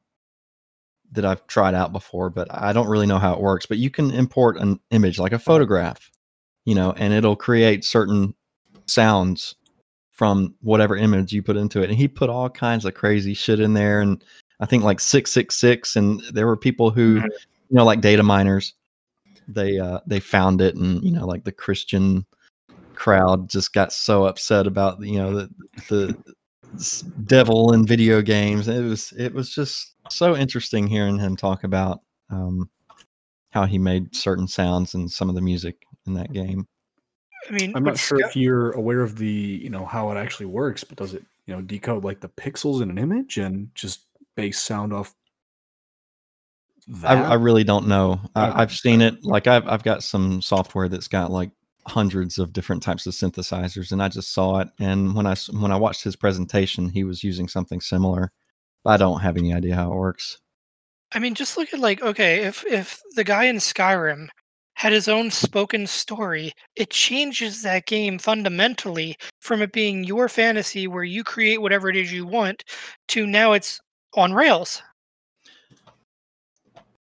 that I've tried out before, but I don't really know how it works. But you can import an image, like a photograph, you know, and it'll create certain sounds from whatever image you put into it. And he put all kinds of crazy shit in there. And I think like six six six, and there were people who, you know, like data miners. They uh, they found it, and you know, like the Christian crowd just got so upset about you know the the devil in video games. It was it was just so interesting hearing him talk about um, how he made certain sounds and some of the music in that game. I mean, I'm not sure if you're aware of the you know how it actually works, but does it you know decode like the pixels in an image and just base sound off? I, I really don't know. I, I've seen it. Like I've I've got some software that's got like hundreds of different types of synthesizers, and I just saw it. And when I when I watched his presentation, he was using something similar. But I don't have any idea how it works. I mean, just look at like okay, if if the guy in Skyrim had his own spoken story, it changes that game fundamentally from it being your fantasy where you create whatever it is you want to now it's on rails.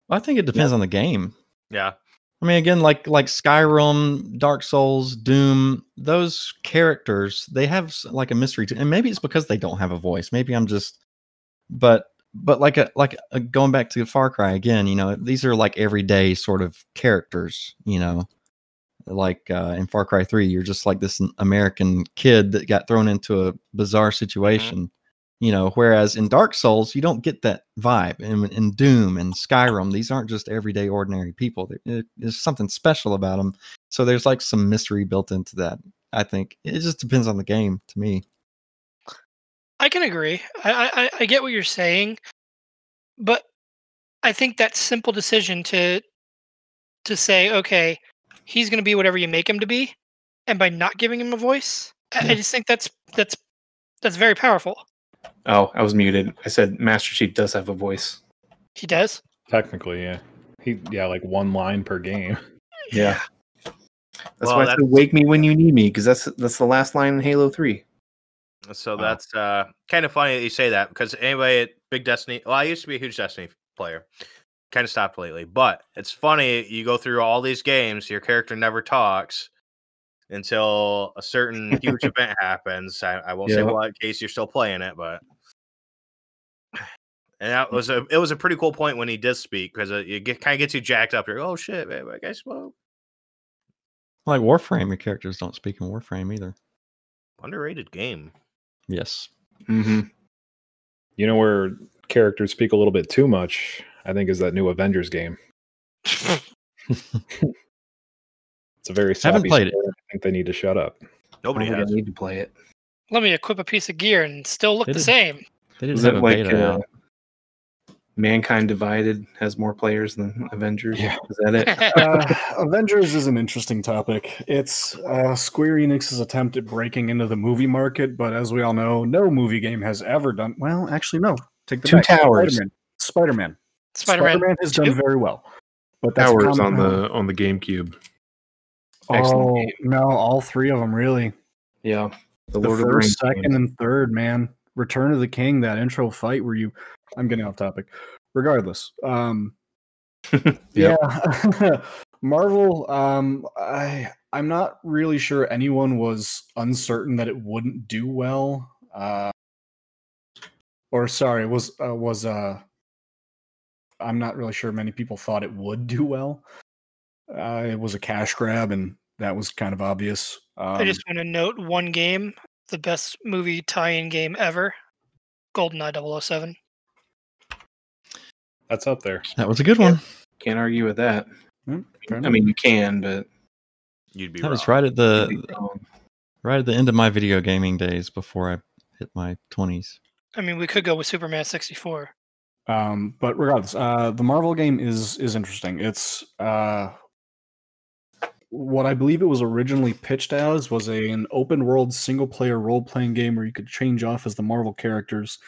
I think it depends yeah. on the game. Yeah. I mean, again, like like Skyrim, Dark Souls, Doom, those characters, they have like a mystery to, and maybe it's because they don't have a voice. Maybe I'm just, but but like a, like a, going back to Far Cry again, you know, these are like everyday sort of characters, you know, like uh, in Far Cry three, you're just like this American kid that got thrown into a bizarre situation. Mm-hmm. You know, whereas in Dark Souls, you don't get that vibe. And in Doom and Skyrim, these aren't just everyday, ordinary people. There's something special about them. So there's like some mystery built into that. I think it just depends on the game to me. I can agree. I, I, I get what you're saying, but I think that simple decision to to say, okay, he's going to be whatever you make him to be, and by not giving him a voice, yeah. I just think that's that's that's very powerful. Oh, I was muted. I said Master Chief does have a voice. He does? Technically, yeah. He yeah, like one line per game. Yeah. That's well, why that's... I said wake me when you need me, because that's that's the last line in Halo three. So that's oh. uh, kind of funny that you say that, because anyway, big Destiny... Well, I used to be a huge Destiny player. Kind of stopped lately. But it's funny, you go through all these games, your character never talks until a certain huge event happens. I, I won't yeah. say what, well, in case you're still playing it, but and that was a it was a pretty cool point when he did speak, because it, it get, kind of gets you jacked up. You're like, oh shit, man, I guess well, like Warframe, your characters don't speak in Warframe either. Underrated game. Yes. Mm-hmm. You know where characters speak a little bit too much, I think, is that new Avengers game. It's a very sappy haven't played story. It. I think they need to shut up. Nobody has. Need to play it. Let me equip a piece of gear and still look they the did, same. They didn't have a like, beta uh, Mankind Divided has more players than Avengers. Yeah. Is that it? uh, Avengers is an interesting topic. It's uh, Square Enix's attempt at breaking into the movie market, but as we all know, no movie game has ever done well. Actually, no. Take the Two back. Towers. Spider-Man. Spider-Man. Spider-Man. Spider-Man has done very well. But that's Towers on the on the GameCube. Excellent oh game. No! All three of them, really. Yeah, the, the Lord first, of the Rings second, games. And third. Man, Return of the King. That intro fight where you—I'm getting off topic. Regardless, um, yeah, Marvel. Um, I—I'm not really sure anyone was uncertain that it wouldn't do well. Uh, or sorry, was uh, was uh, I'm not really sure many people thought it would do well. Uh, it was a cash grab, and that was kind of obvious. Um, I just want to note one game, the best movie tie-in game ever, GoldenEye double oh seven. That's up there. That was a good yeah. one. Can't argue with that. Mm, I mean, you can, but you'd be. That wrong. was right at the right at the end of my video gaming days before I hit my twenties. I mean, we could go with Superman sixty-four. Um, but regardless, uh, the Marvel game is is interesting. It's uh, what I believe it was originally pitched as was a, an open world single player role playing game where you could change off as the Marvel characters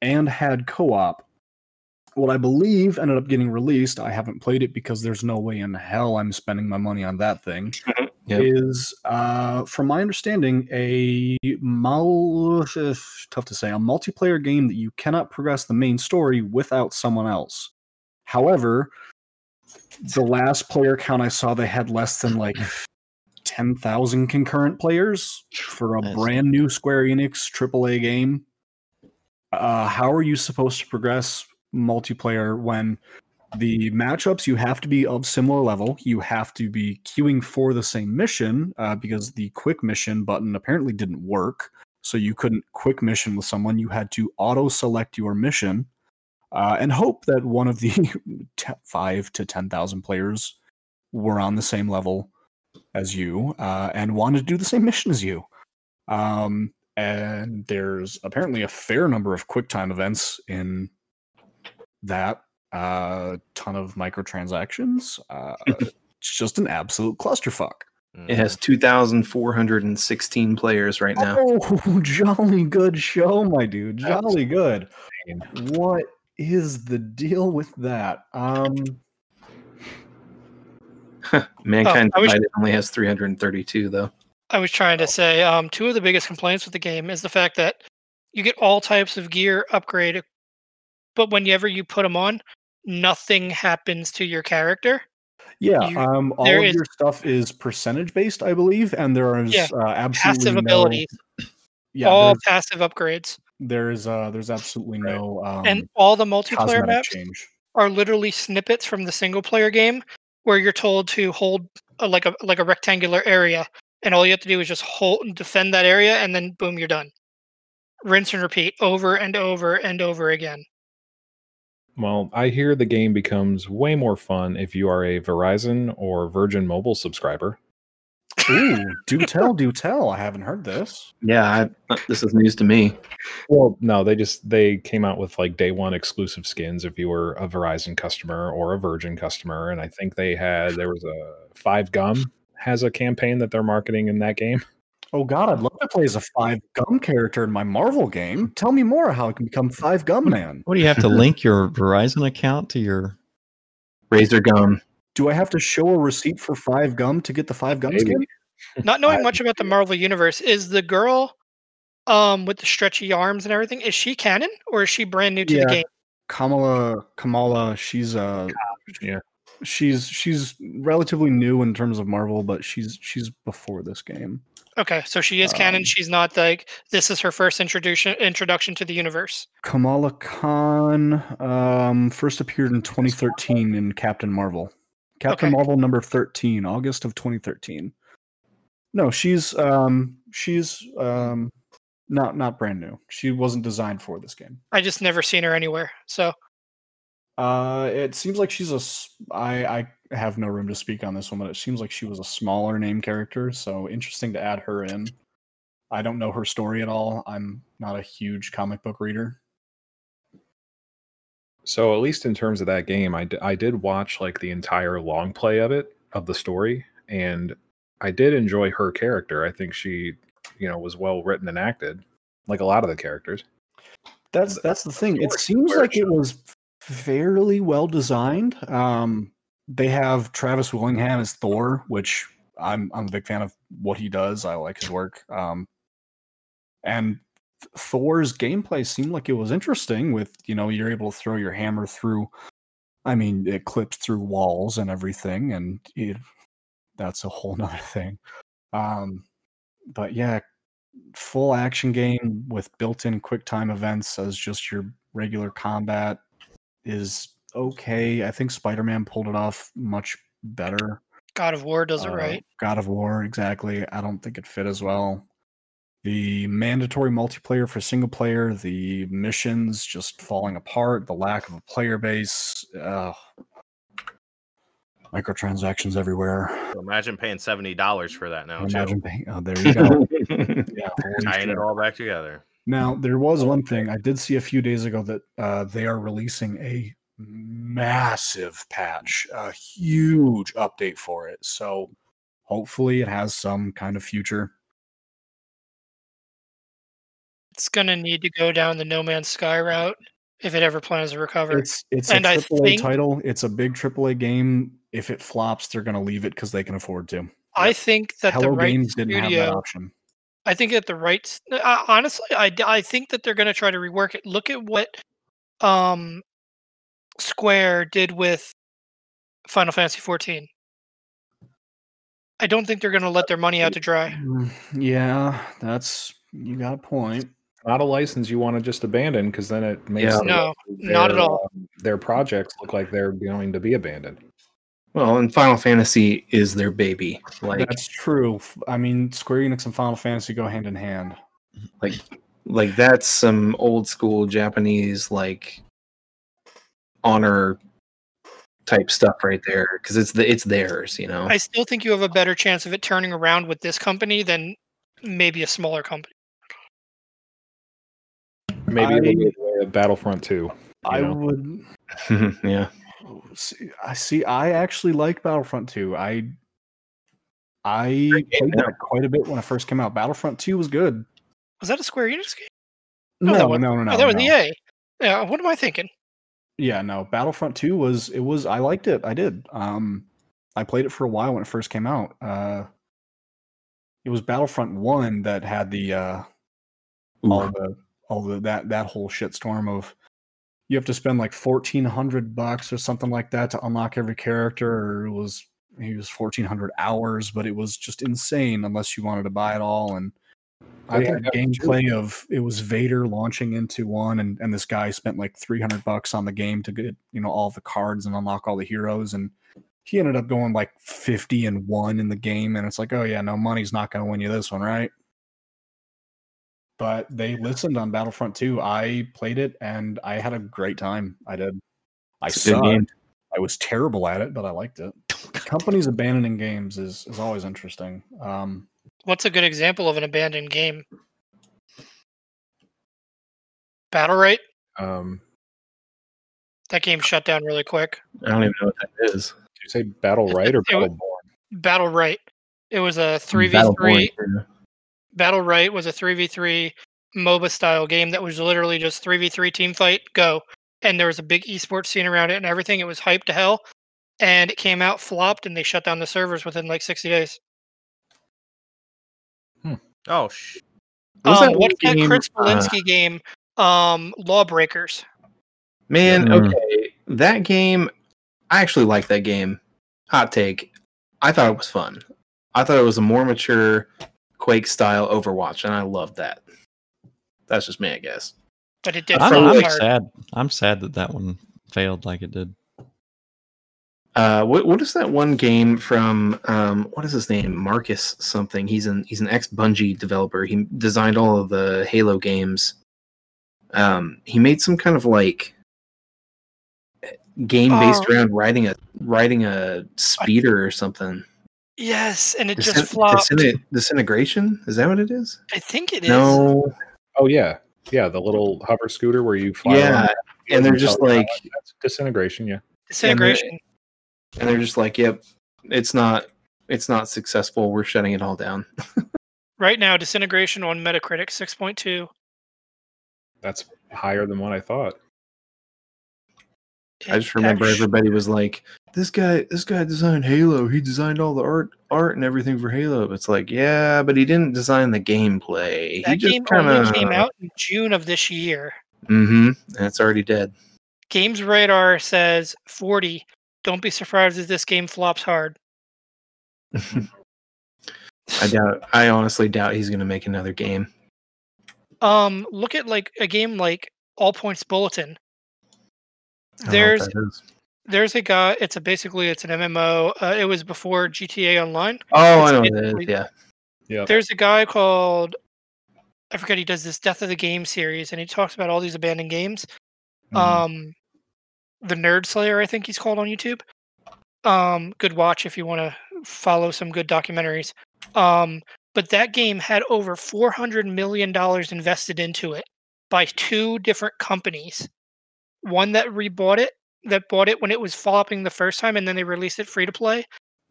and had co-op. What I believe ended up getting released, I haven't played it because there's no way in hell I'm spending my money on that thing, yep. is, uh, from my understanding, a mul- tough to say, a multiplayer game that you cannot progress the main story without someone else. However, the last player count I saw, they had less than like ten thousand concurrent players for a nice. brand new Square Enix triple A game. Uh, how are you supposed to progress multiplayer when the matchups, you have to be of similar level, you have to be queuing for the same mission, uh, because the quick mission button apparently didn't work, so you couldn't quick mission with someone, you had to auto select your mission, uh, and hope that one of the t- five to ten thousand players were on the same level as you, uh, and wanted to do the same mission as you. Um, and there's apparently a fair number of quick time events in that, a uh, ton of microtransactions. Uh, it's just an absolute clusterfuck. It has two thousand four hundred sixteen players right now. Oh, jolly good show, my dude. Jolly good. What is the deal with that? Um, Mankind oh, was, only has three hundred thirty-two, though. I was trying to say, um, two of the biggest complaints with the game is the fact that you get all types of gear upgrade, but whenever you put them on, nothing happens to your character. Yeah, you, um, all of is, your stuff is percentage-based, I believe, and there is yeah, uh, absolutely passive no... abilities. Yeah, all passive upgrades. There is uh, there's absolutely right. no... Um, and all the multiplayer maps change. are literally snippets from the single-player game where you're told to hold a, like, a, like a rectangular area, and all you have to do is just hold and defend that area, and then boom, you're done. Rinse and repeat over and over and over again. Well, I hear the game becomes way more fun if you are a Verizon or Virgin Mobile subscriber. Ooh, do tell, do tell. I haven't heard this. Yeah, I, this is news to me. Well, no, they just they came out with like day one exclusive skins if you were a Verizon customer or a Virgin customer, and I think they had there was a Five Gum has a campaign that they're marketing in that game. Oh God, I'd love to play as a Five Gum character in my Marvel game. Tell me more how I can become Five Gum Man. What do you have to link your Verizon account to your Razor Gum? Do I have to show a receipt for Five Gum to get the Five Gum skin? Not knowing much about the Marvel universe, is the girl um, with the stretchy arms and everything, is she canon or is she brand new to yeah. the game? Kamala, Kamala, she's uh, yeah. she's she's relatively new in terms of Marvel, but she's she's before this game. Okay, so she is canon. Um, She's not like this is her first introduction introduction to the universe. Kamala Khan um, first appeared in twenty thirteen in Captain Marvel. Captain okay. Marvel number thirteen, August of twenty thirteen. No, she's um, she's um, not not brand new. She wasn't designed for this game. I just never seen her anywhere. So uh, it seems like she's a I. I have no room to speak on this one, but it seems like she was a smaller name character, so interesting to add her in. I don't know her story at all. I'm not a huge comic book reader. So at least in terms of that game, I, d- I did watch like the entire long play of it, of the story, and I did enjoy her character. I think she, you know, was well written and acted, like a lot of the characters. That's that's the thing. It seems like it was fairly well designed. Um They have Travis Willingham as Thor, which I'm I'm a big fan of what he does. I like his work. Um, and Thor's gameplay seemed like it was interesting with, you know, you're able to throw your hammer through. I mean, it clips through walls and everything, and it, that's a whole nother thing. Um, but yeah, full action game with built-in quick time events as just your regular combat is... okay. I think Spider-Man pulled it off much better. God of War does it uh, right. God of War, exactly. I don't think it fit as well. The mandatory multiplayer for single player, the missions just falling apart, the lack of a player base. Uh, Microtransactions everywhere. So imagine paying seventy dollars for that now. Imagine paying, oh, there you go. Yeah, tying it all back together. Now, there was one thing I did see a few days ago that uh, they are releasing a massive patch, a huge update for it. So hopefully it has some kind of future. It's going to need to go down the No Man's Sky route if it ever plans to recover. It's, it's and a triple A think, title. It's a big triple A game. If it flops, they're going to leave it because they can afford to. I think that Hello the right Games studio, didn't have that option. I think that the right... Uh, honestly, I, I think that they're going to try to rework it. Look at what um, Square did with Final Fantasy fourteen. I don't think they're going to let their money out to dry. Yeah, that's... You got a point. Not a license you want to just abandon, because then it makes yeah. no, their, not at all. Um, their projects look like they're going to be abandoned. Well, and Final Fantasy is their baby. Like that's true. I mean, Square Enix and Final Fantasy go hand in hand. Like, like that's some old school Japanese like honor type stuff right there, because it's the it's theirs. You know, I still think you have a better chance of it turning around with this company than maybe a smaller company. Maybe I, it'll be a Battlefront two. I know? Would. Yeah. See, I see. I actually like Battlefront two. I I played yeah. that quite a bit when it first came out. Battlefront two was good. Was that a Square Enix game? No, no, no, no. no oh, that was no. E A. Yeah. What am I thinking? Yeah. No. Battlefront two was. It was. I liked it. I did. Um, I played it for a while when it first came out. Uh, it was Battlefront one that had the uh, all the. Although that that whole shitstorm of you have to spend like fourteen hundred bucks or something like that to unlock every character, or it was it was fourteen hundred hours, but it was just insane unless you wanted to buy it all. And I had gameplay of it was Vader launching into one, and, and this guy spent like three hundred bucks on the game to get you know all the cards and unlock all the heroes, and he ended up going like fifty and one in the game, and it's like, oh yeah, no, money's not going to win you this one, right? But they listened on Battlefront two. I played it, and I had a great time. I did. I sucked. I was terrible at it, but I liked it. Companies abandoning games is, is always interesting. Um, What's a good example of an abandoned game? Battlerite? Um, that game shut down really quick. I don't even know what that is. Did you say Battlerite or Battleborn? Battlerite. It was a three v three... Battlerite was a three v three MOBA style game that was literally just three v three team fight, go. And there was a big esports scene around it and everything. It was hyped to hell. And it came out, flopped, and they shut down the servers within like sixty days. Hmm. Oh, shit. What's um, that, what's that Chris Polinsky uh, game? Um, Lawbreakers. Man, mm. okay. That game, I actually like that game. Hot take. I thought it was fun. I thought it was a more mature... Quake style Overwatch, and I love that. That's just me, I guess. But it did. I'm, I'm like, sad. I'm sad that that one failed like it did. Uh, what what is that one game from? Um, what is his name? Marcus something. He's an he's an ex Bungie developer. He designed all of the Halo games. Um, he made some kind of like game based oh. around riding a riding a speeder I- or something. Yes, and it Dis- just flopped. Disin- disintegration? Is that what it is? I think it is. No. Oh, yeah. Yeah, the little hover scooter where you fly. Yeah, around. and they're just like... That's disintegration, yeah. Disintegration. And they're, and they're just like, yep, it's not it's not successful. We're shutting it all down. Right now, disintegration on Metacritic, six point two. That's higher than what I thought. I just remember everybody was like, "This guy, this guy designed Halo. He designed all the art, art and everything for Halo." It's like, yeah, but he didn't design the gameplay. That he just game kinda... only came out in June of this year. Mm-hmm. And it's already dead. Games Radar says forty. Don't be surprised if this game flops hard. I doubt. I honestly doubt he's going to make another game. Um, look at like a game like All Points Bulletin. There's there's a guy. It's a basically it's an M M O. Uh, it was before G T A Online. Oh, it's I know what it is. Yeah, yeah. There's a guy called I forget. He does this Death of the Game series, and he talks about all these abandoned games. Mm-hmm. Um, the Nerd Slayer, I think he's called on YouTube. Um, good watch if you want to follow some good documentaries. Um, but that game had over four hundred million dollars invested into it by two different companies. One that rebought it, that bought it when it was flopping the first time, and then they released it free to play.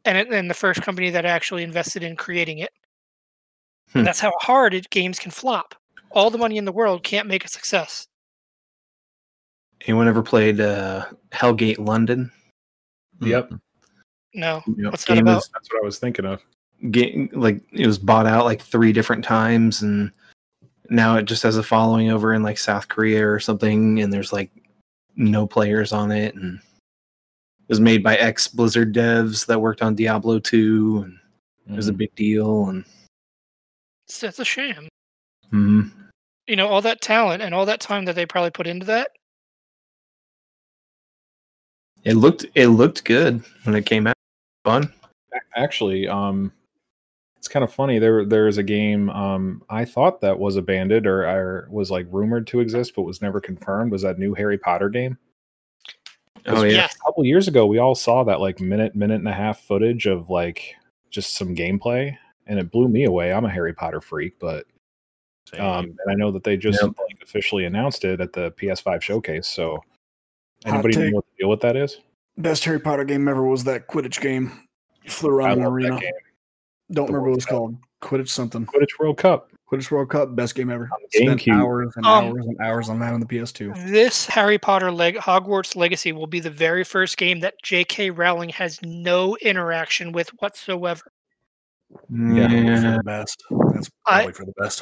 And then the first company that actually invested in creating it. Hmm. And that's how hard it, games can flop. All the money in the world can't make a success. Anyone ever played uh, Hellgate London? Yep. No. Yep. What's that about? Is, that's what I was thinking of. Game, like it was bought out like three different times, and now it just has a following over in like South Korea or something, and there's like no players on it, and it was made by ex-Blizzard devs that worked on Diablo two, and mm-hmm. it was a big deal. And so it's a shame. Mm-hmm. You know, all that talent and all that time that they probably put into that. It looked it looked good when it came out. Fun. Actually, um, it's kind of funny. There there is a game um, I thought that was abandoned or, or was like rumored to exist, but was never confirmed. Was that new Harry Potter game? Oh yeah. A couple years ago, we all saw that like minute, minute and a half footage of like just some gameplay, and it blew me away. I'm a Harry Potter freak, but um, and I know that they just yep. like officially announced it at the P S five showcase. So anybody know what the deal with that is? Best Harry Potter game ever was that Quidditch game. You flew around an arena. Don't the remember World what it's called. Quidditch something. Quidditch World Cup. Quidditch World Cup, best game ever. Spent hours and um, hours and hours on that on the P S two. This Harry Potter leg- Hogwarts Legacy will be the very first game that J K Rowling has no interaction with whatsoever. Yeah, yeah. For the best. That's probably I, for the best.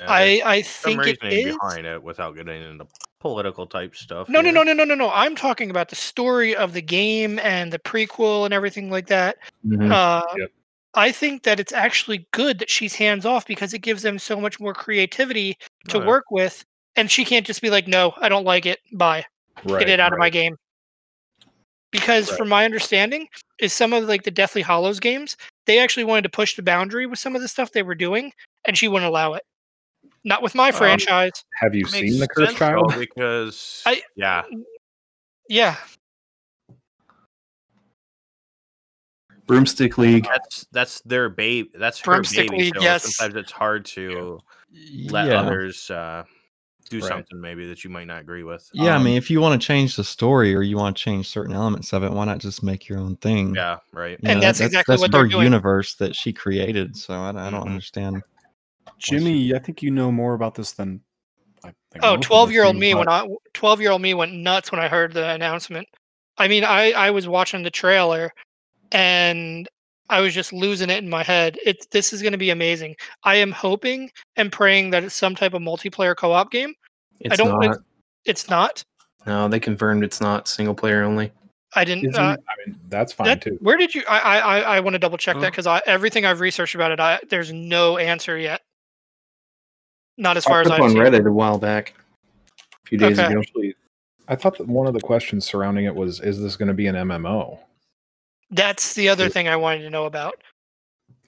Yeah, I, I think it is behind it without getting into political type stuff. No, here. no, no, no, no, no, no. I'm talking about the story of the game and the prequel and everything like that. Mm-hmm. Uh, yep. I think that it's actually good that she's hands off because it gives them so much more creativity to right. work with, and she can't just be like, "No, I don't like it. Bye, right, get it out right. of my game." Because, right. from my understanding, is some of like the Deathly Hollows games, they actually wanted to push the boundary with some of the stuff they were doing, and she wouldn't allow it. Not with my um, franchise. Have you seen The Cursed Child? Well, because I, yeah, yeah. Broomstick League. That's that's their babe. That's Broomstick her baby. League, so yes. Sometimes it's hard to yeah. let yeah. others uh, do right. something maybe that you might not agree with. Yeah, um, I mean, if you want to change the story or you want to change certain elements of it, why not just make your own thing? Yeah, right. You and know, that's, that's exactly that's what her they're universe doing. That she created. So I, I don't mm-hmm. understand. Jimmy, she... I think you know more about this than I think. Oh, twelve-year-old me when I twelve-year-old me went nuts when I heard the announcement. I mean, I I was watching the trailer. And I was just losing it in my head. It, this is going to be amazing. I am hoping and praying that it's some type of multiplayer co-op game. It's I don't. Not. It, it's not. No, they confirmed it's not single player only. I didn't. Uh, I mean, that's fine that, too. Where did you? I I I want to double check oh. that because everything I've researched about it, I, there's no answer yet. Not as I far as I on seen. Reddit a while back, a few days okay. ago. Actually, I thought that one of the questions surrounding it was, "Is this going to be an M M O?" That's the other thing I wanted to know about.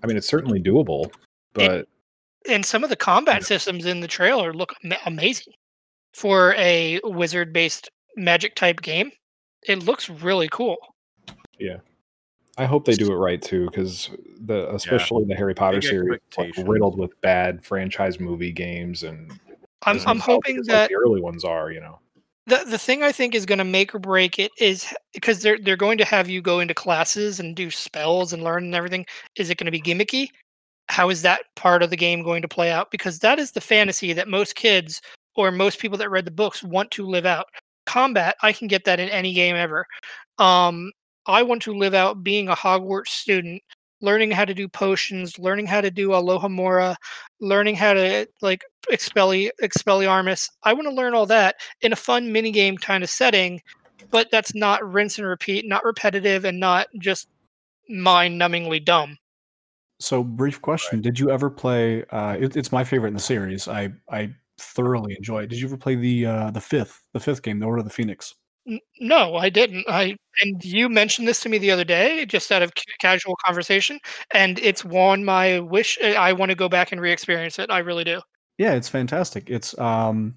I mean, it's certainly doable, but... And, and some of the combat systems in the trailer look amazing. For a wizard-based magic-type game, it looks really cool. Yeah. I hope they do it right, too, because the especially yeah. the Harry Potter series is like riddled with bad franchise movie games, and... I'm, I'm hoping that... Like the early ones are, you know. The the thing I think is going to make or break it is because they're they're going to have you go into classes and do spells and learn and everything. Is it going to be gimmicky? How is that part of the game going to play out? Because that is the fantasy that most kids or most people that read the books want to live out. Combat, I can get that in any game ever. Um, I want to live out being a Hogwarts student, learning how to do potions, learning how to do Alohomora, learning how to like Expelli- Expelliarmus. I want to learn all that in a fun minigame kind of setting, but that's not rinse and repeat, not repetitive, and not just mind-numbingly dumb. So, brief question. Right. Did you ever play... Uh, it, it's my favorite in the series. I, I thoroughly enjoy it. Did you ever play the uh, the fifth the fifth game, The Order of the Phoenix? N- no, I didn't. I And you mentioned this to me the other day, just out of ca- casual conversation, and it's on my wish. I want to go back and re-experience it. I really do. Yeah, it's fantastic. It's um,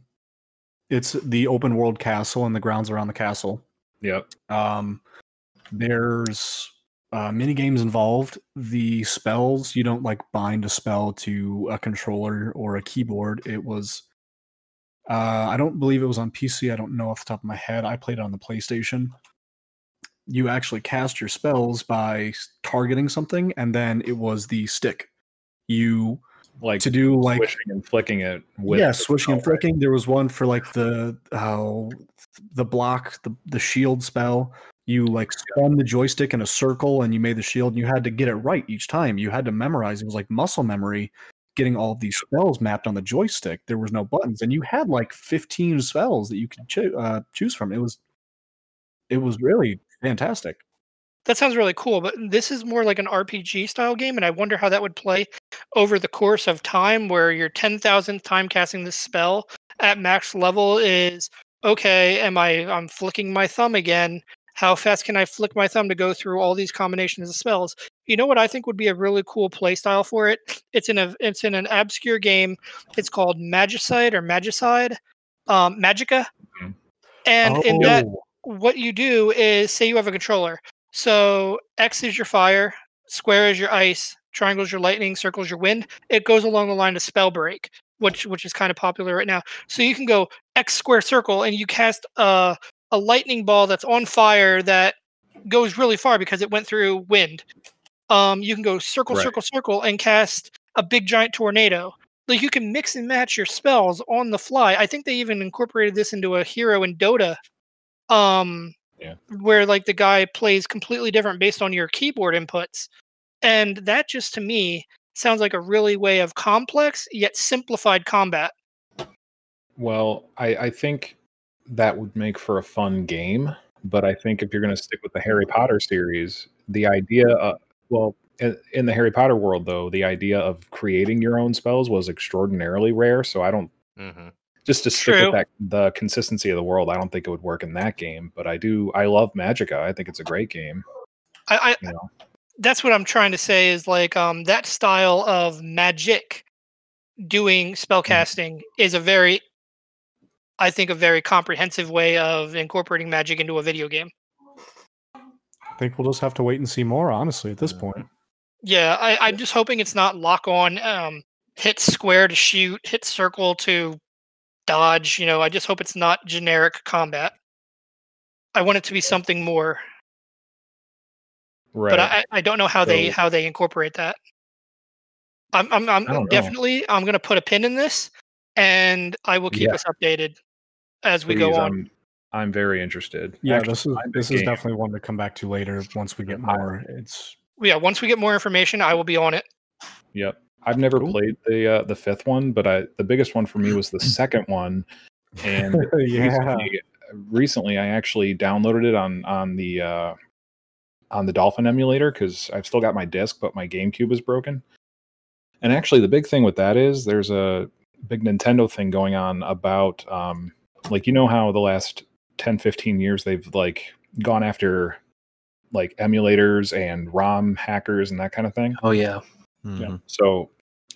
it's the open world castle and the grounds around the castle. Yep. Um, There's uh, mini games involved. The spells, you don't like bind a spell to a controller or a keyboard. It was, uh, I don't believe it was on P C. I don't know off the top of my head. I played it on the PlayStation. You actually cast your spells by targeting something, and then it was the stick. You like to do like swishing and flicking it. With yeah, swishing and flicking. There was one for like the how uh, the block, the the shield spell. You like spun the joystick in a circle, and you made the shield. And you had to get it right each time. You had to memorize. It was like muscle memory, getting all of these spells mapped on the joystick. There was no buttons, and you had like fifteen spells that you could cho- uh, choose from. It was, it was really. Fantastic. That sounds really cool, but this is more like an R P G style game, and I wonder how that would play over the course of time, where your ten thousandth time casting this spell at max level is, okay, am I, I'm flicking my thumb again. How fast can I flick my thumb to go through all these combinations of spells? You know what I think would be a really cool play style for it? It's in a, it's in an obscure game. It's called Magicide or Magicide, um, Magica. And oh. in that... what you do is, say you have a controller. So X is your fire, square is your ice, triangle is your lightning, circle is your wind. It goes along the line of spell break, which which is kind of popular right now. So you can go X square circle, and you cast a, a lightning ball that's on fire that goes really far because it went through wind. Um, you can go circle, right. circle, circle, and cast a big giant tornado. Like, you can mix and match your spells on the fly. I think they even incorporated this into a hero in Dota. Um, yeah. Where like the guy plays completely different based on your keyboard inputs. And that just to me sounds like a really way of complex yet simplified combat. Well, I, I think that would make for a fun game, but I think if you're going to stick with the Harry Potter series, the idea, of, well, in, in the Harry Potter world though, the idea of creating your own spells was extraordinarily rare. So I don't, mm-hmm. Just to stick True. with that, the consistency of the world, I don't think it would work in that game. But I do, I love Magicka. I think it's a great game. I, I you know? That's what I'm trying to say is like um, that style of magic doing spellcasting mm. is a very, I think, a very comprehensive way of incorporating magic into a video game. I think we'll just have to wait and see more, honestly, at this yeah. point. Yeah, I, I'm just hoping it's not lock on. Um, hit square to shoot. Hit circle to. Dodge, you know, I just hope it's not generic combat. I want it to be something more. Right. But I, I don't know how so, they how they incorporate that. I'm I'm, I'm definitely know. I'm gonna put a pin in this, and I will keep yeah. us updated as we Please, go on. I'm, I'm very interested. Yeah, Actually, this is this is game. definitely one to come back to later once we get more. It's yeah, once we get more information, I will be on it. Yep. I've never Ooh. played the uh, the fifth one, but I, the biggest one for me was the second one. And yeah. recently, recently, I actually downloaded it on on the uh, on the Dolphin emulator because I've still got my disc, but my GameCube is broken. And actually, the big thing with that is there's a big Nintendo thing going on about um, like, you know how the last ten, fifteen years they've like gone after like emulators and ROM hackers and that kind of thing. Oh yeah. Mm-hmm. Yeah. So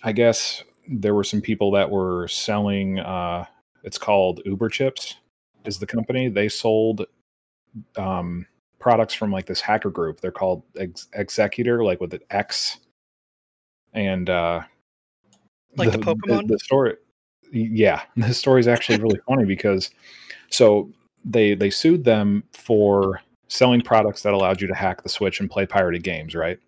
I guess there were some people that were selling, uh, it's called Uber Chips is the company. They sold um, products from like this hacker group. They're called ex- Executor, like with an X. And uh, like the, the Pokemon? The, the story, yeah. The story is actually really funny because so they they sued them for selling products that allowed you to hack the Switch and play pirated games, right?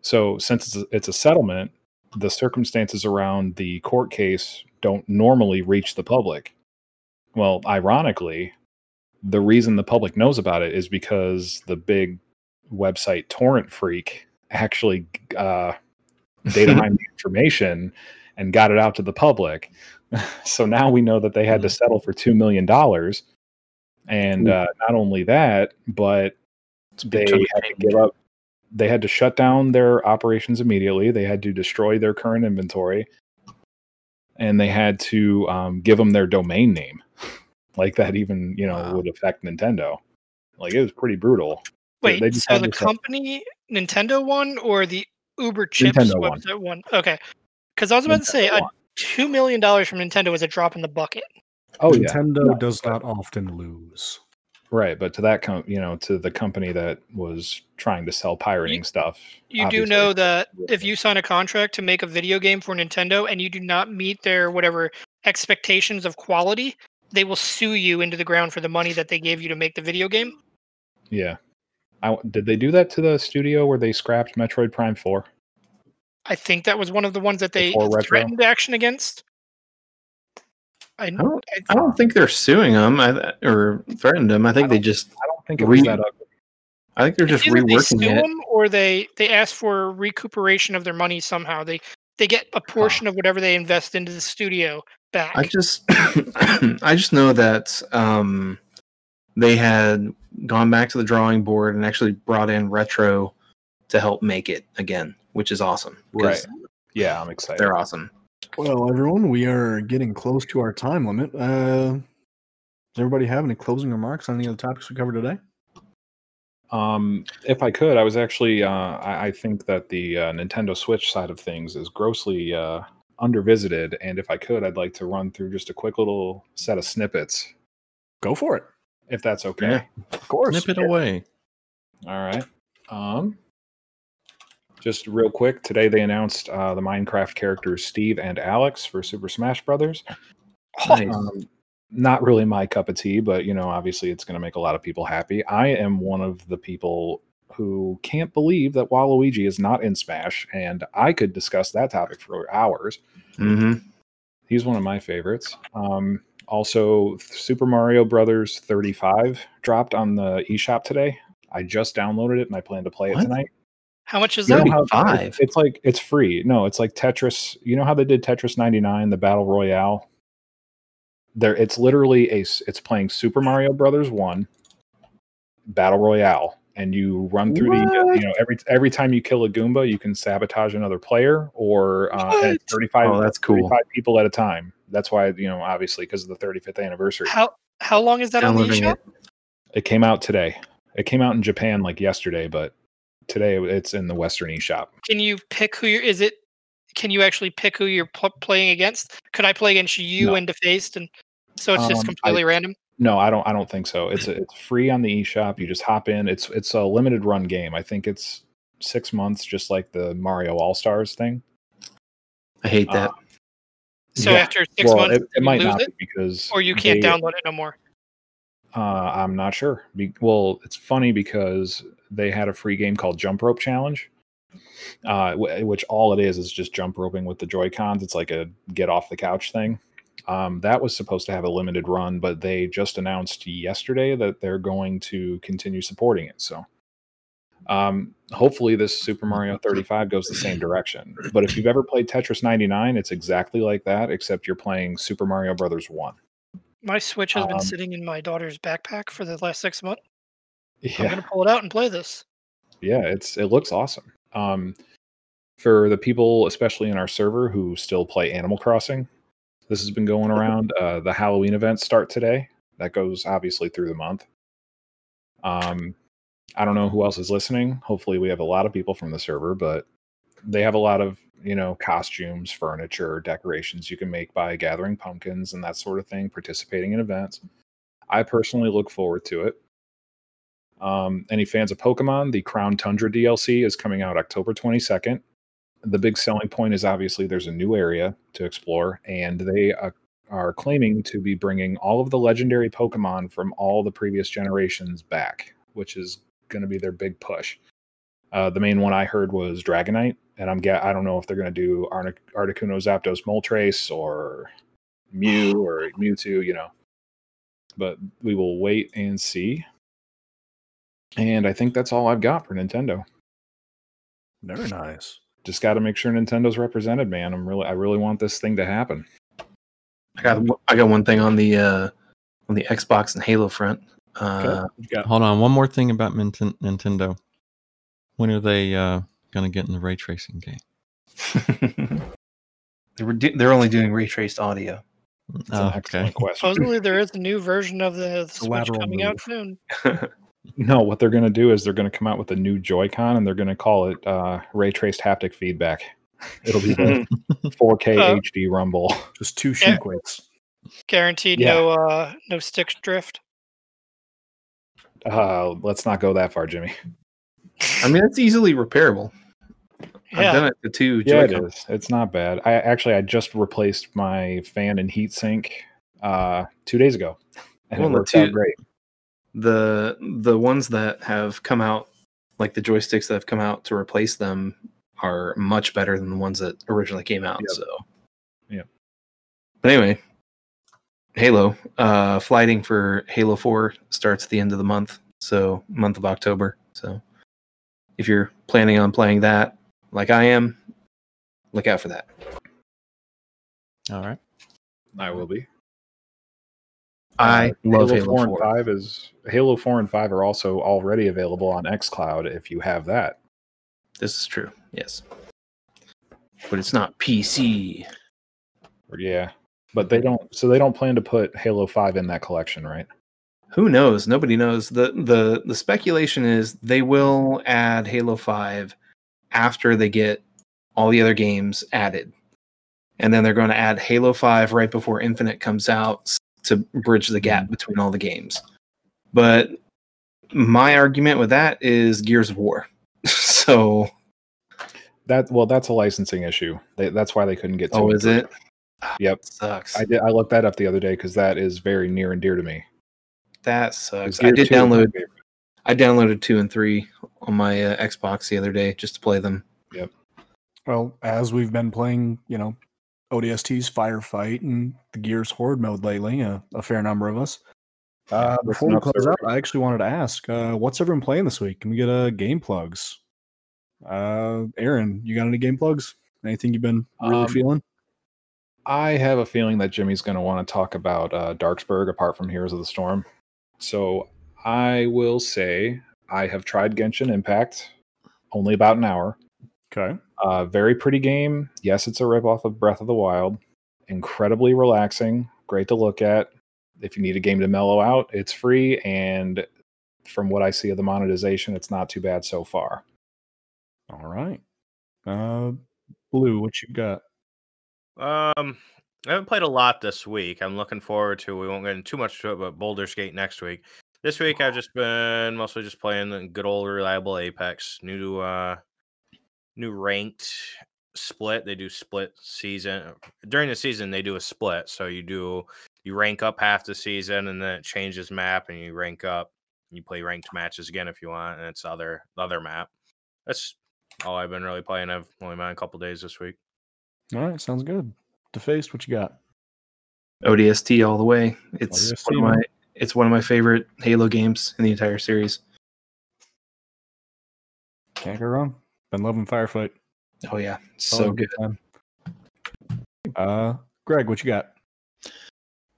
So since it's a, it's a settlement, the circumstances around the court case don't normally reach the public. Well, ironically, the reason the public knows about it is because the big website Torrent Freak actually uh, data mined the information and got it out to the public. So now we know that they had to settle for two million dollars. And uh, not only that, but they had to give up. They had to shut down their operations immediately. They had to destroy their current inventory, and they had to um, give them their domain name. Like that, even you know, wow. would affect Nintendo. Like it was pretty brutal. Wait, they just so the company set. Nintendo one or the Uber Chips Nintendo website one? one? Okay, because I was about Nintendo to say, a two million dollars from Nintendo is a drop in the bucket. Oh, Nintendo yeah. does not often lose. Right, but to that com- you know, to the company that was trying to sell pirating you, stuff. You obviously. do know that if you sign a contract to make a video game for Nintendo and you do not meet their whatever expectations of quality, they will sue you into the ground for the money that they gave you to make the video game. Yeah. I, did they do that to the studio where they scrapped Metroid Prime four? I think that was one of the ones that they threatened action against. I, I, don't, I don't think they're suing them I, or threatened them. I think I they just. I don't think it was re- that ugly. I think they're just reworking they sue it. Them or they, they ask for recuperation of their money somehow. They they get a portion oh. of whatever they invest into the studio back. I just I just know that um, they had gone back to the drawing board and actually brought in Retro to help make it again, which is awesome. Right. Yeah, I'm excited. They're awesome. Well, everyone, we are getting close to our time limit. Uh, does everybody have any closing remarks on any of the topics we covered today? Um, if I could, I was actually, uh, I, I think that the uh, Nintendo Switch side of things is grossly uh, undervisited. And if I could, I'd like to run through just a quick little set of snippets. Go for it. If that's okay. Yeah, of course. Snip it away. All right. Um. Just real quick, today they announced uh, the Minecraft characters Steve and Alex for Super Smash Brothers. Nice. Um, not really my cup of tea, but you know, obviously it's going to make a lot of people happy. I am one of the people who can't believe that Waluigi is not in Smash, and I could discuss that topic for hours. Mm-hmm. He's one of my favorites. Um, also, Super Mario Brothers thirty-five dropped on the eShop today. I just downloaded it, and I plan to play what? it tonight. How much is that? Five. It's like it's free. No, it's like Tetris. You know how they did Tetris ninety-nine, the Battle Royale? There, it's literally a. It's playing Super Mario Brothers one, Battle Royale, and you run through what? the. You know, every every time you kill a Goomba, you can sabotage another player, or uh, at thirty-five. Oh, that's cool. thirty-five people at a time. That's why, you know, obviously because of the thirty-fifth anniversary. How how long is that on the eShop? It. it came out today. It came out in Japan like yesterday, but. Today it's in the Western eShop. Can you pick who you're, is it? Can you actually pick who you're pl- playing against? Could I play against you no. and Defaced? And so it's um, just completely I, random. No, I don't. I don't think so. It's it's free on the eShop. You just hop in. It's it's a limited run game. I think it's six months, just like the Mario All Stars thing. I hate that. Uh, so yeah. after six well, months, it, it might not it? Be because or you can't they, download it no more. Uh, I'm not sure. Be, well, it's funny because. They had a free game called Jump Rope Challenge, uh, w- which all it is is just jump roping with the Joy-Cons. It's like a get off the couch thing. Um, that was supposed to have a limited run, but they just announced yesterday that they're going to continue supporting it. So um, hopefully this Super Mario thirty-five goes the same direction. But if you've ever played Tetris ninety-nine, it's exactly like that, except you're playing Super Mario Brothers one. My Switch has um, been sitting in my daughter's backpack for the last six months. Yeah. I'm going to pull it out and play this. Yeah, it's it looks awesome. Um, for the people, especially in our server, who still play Animal Crossing, this has been going around. Uh, the Halloween events start today. That goes, obviously, through the month. Um, I don't know who else is listening. Hopefully we have a lot of people from the server, but they have a lot of, you know, costumes, furniture, decorations you can make by gathering pumpkins and that sort of thing, participating in events. I personally look forward to it. Um, any fans of Pokemon, the Crown Tundra D L C is coming out October twenty-second. The big selling point is obviously there's a new area to explore, and they uh, are claiming to be bringing all of the legendary Pokemon from all the previous generations back, which is going to be their big push. Uh, the main one I heard was Dragonite, and I'm ga- I don't know if they're going to do Artic- Articuno, Zapdos, Moltres, or Mew, or Mewtwo, you know. But we will wait and see. And I think that's all I've got for Nintendo. Very nice. Just got to make sure Nintendo's represented, man. I'm really, I really want this thing to happen. I got, I got one thing on the, uh, on the Xbox and Halo front. Uh, okay. Hold on, one more thing about Min- Nintendo. When are they uh, going to get in the ray tracing game? they were, do- they're only doing ray traced audio. That's oh, an excellent okay. question. Supposedly, there is a new version of the, the Switch coming move. out soon. No, what they're going to do is they're going to come out with a new Joy-Con, and they're going to call it uh, Ray Traced Haptic Feedback. It'll be the four K uh, H D rumble. Just two shoot yeah. quicks. Guaranteed yeah. no uh, no stick drift. Uh, let's not go that far, Jimmy. I mean, it's easily repairable. Yeah. I've done it to two Joy-Cons. Yeah, it is. It's not bad. I actually I just replaced my fan and heat sink uh, two days ago, and well, it worked two, out great. The the ones that have come out, like the joysticks that have come out to replace them, are much better than the ones that originally came out. Yep. So, yeah. But anyway, Halo uh, flighting for Halo four starts at the end of the month, so month of October. So, if you're planning on playing that, like I am, look out for that. All right, I will be. I uh, love Halo, Halo four. four. And five is Halo four and five are also already available on xCloud if you have that. This is true, yes, but it's not P C. Yeah, but they don't. So they don't plan to put Halo five in that collection, right? Who knows? Nobody knows. the the The speculation is they will add Halo five after they get all the other games added, and then they're going to add Halo five right before Infinite comes out to bridge the gap between all the games. But my argument with that is Gears of War. So that well, that's a licensing issue. They, that's why they couldn't get. To oh, is it? Yep, sucks. I did. I looked that up the other day because that is very near and dear to me. That sucks. I did download. I downloaded two and three on my uh, Xbox the other day just to play them. Yep. Well, as we've been playing, you know, O D S T's Firefight and the Gears Horde mode lately, uh, a fair number of us. Uh, yeah, before we close out, I actually wanted to ask, uh, what's everyone playing this week? Can we get uh, game plugs? Uh, Aaron, you got any game plugs? Anything you've been really um, feeling? I have a feeling that Jimmy's going to want to talk about uh, Darksburg apart from Heroes of the Storm. So I will say I have tried Genshin Impact, only about an hour. Okay. Uh, very pretty game. Yes, it's a ripoff of Breath of the Wild. Incredibly relaxing. Great to look at. If you need a game to mellow out, it's free. And from what I see of the monetization, it's not too bad so far. All right. Uh, Blue, what you got? Um, I haven't played a lot this week. I'm looking forward to, we won't get into too much to it, but Baldur's Gate next week. This week, I've just been mostly just playing the good old reliable Apex. New, uh, new ranked split. They do split season. During the season, they do a split. So you do, you rank up half the season, and then it changes map, and you rank up. You play ranked matches again if you want, and it's other other map. That's all I've been really playing. I've only been a couple days this week. All right, sounds good. Defaced, what you got? O D S T all the way. It's O D S T, one of my it's one of my favorite Halo games in the entire series. Can't go wrong. Been loving Firefight. Oh yeah, so good. Time. Uh, Greg, what you got?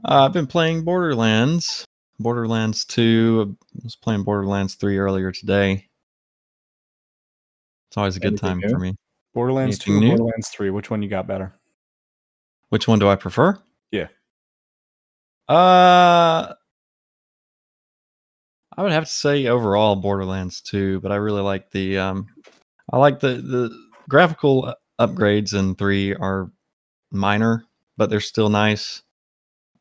Uh, I've been playing Borderlands. Borderlands two. I was playing Borderlands three earlier today. It's always a good Anything time new? for me. Borderlands Anything two, new? Borderlands three. Which one you got better? Which one do I prefer? Yeah. Uh, I would have to say overall Borderlands two, but I really like the um, I like the the graphical upgrades in three are minor, but they're still nice.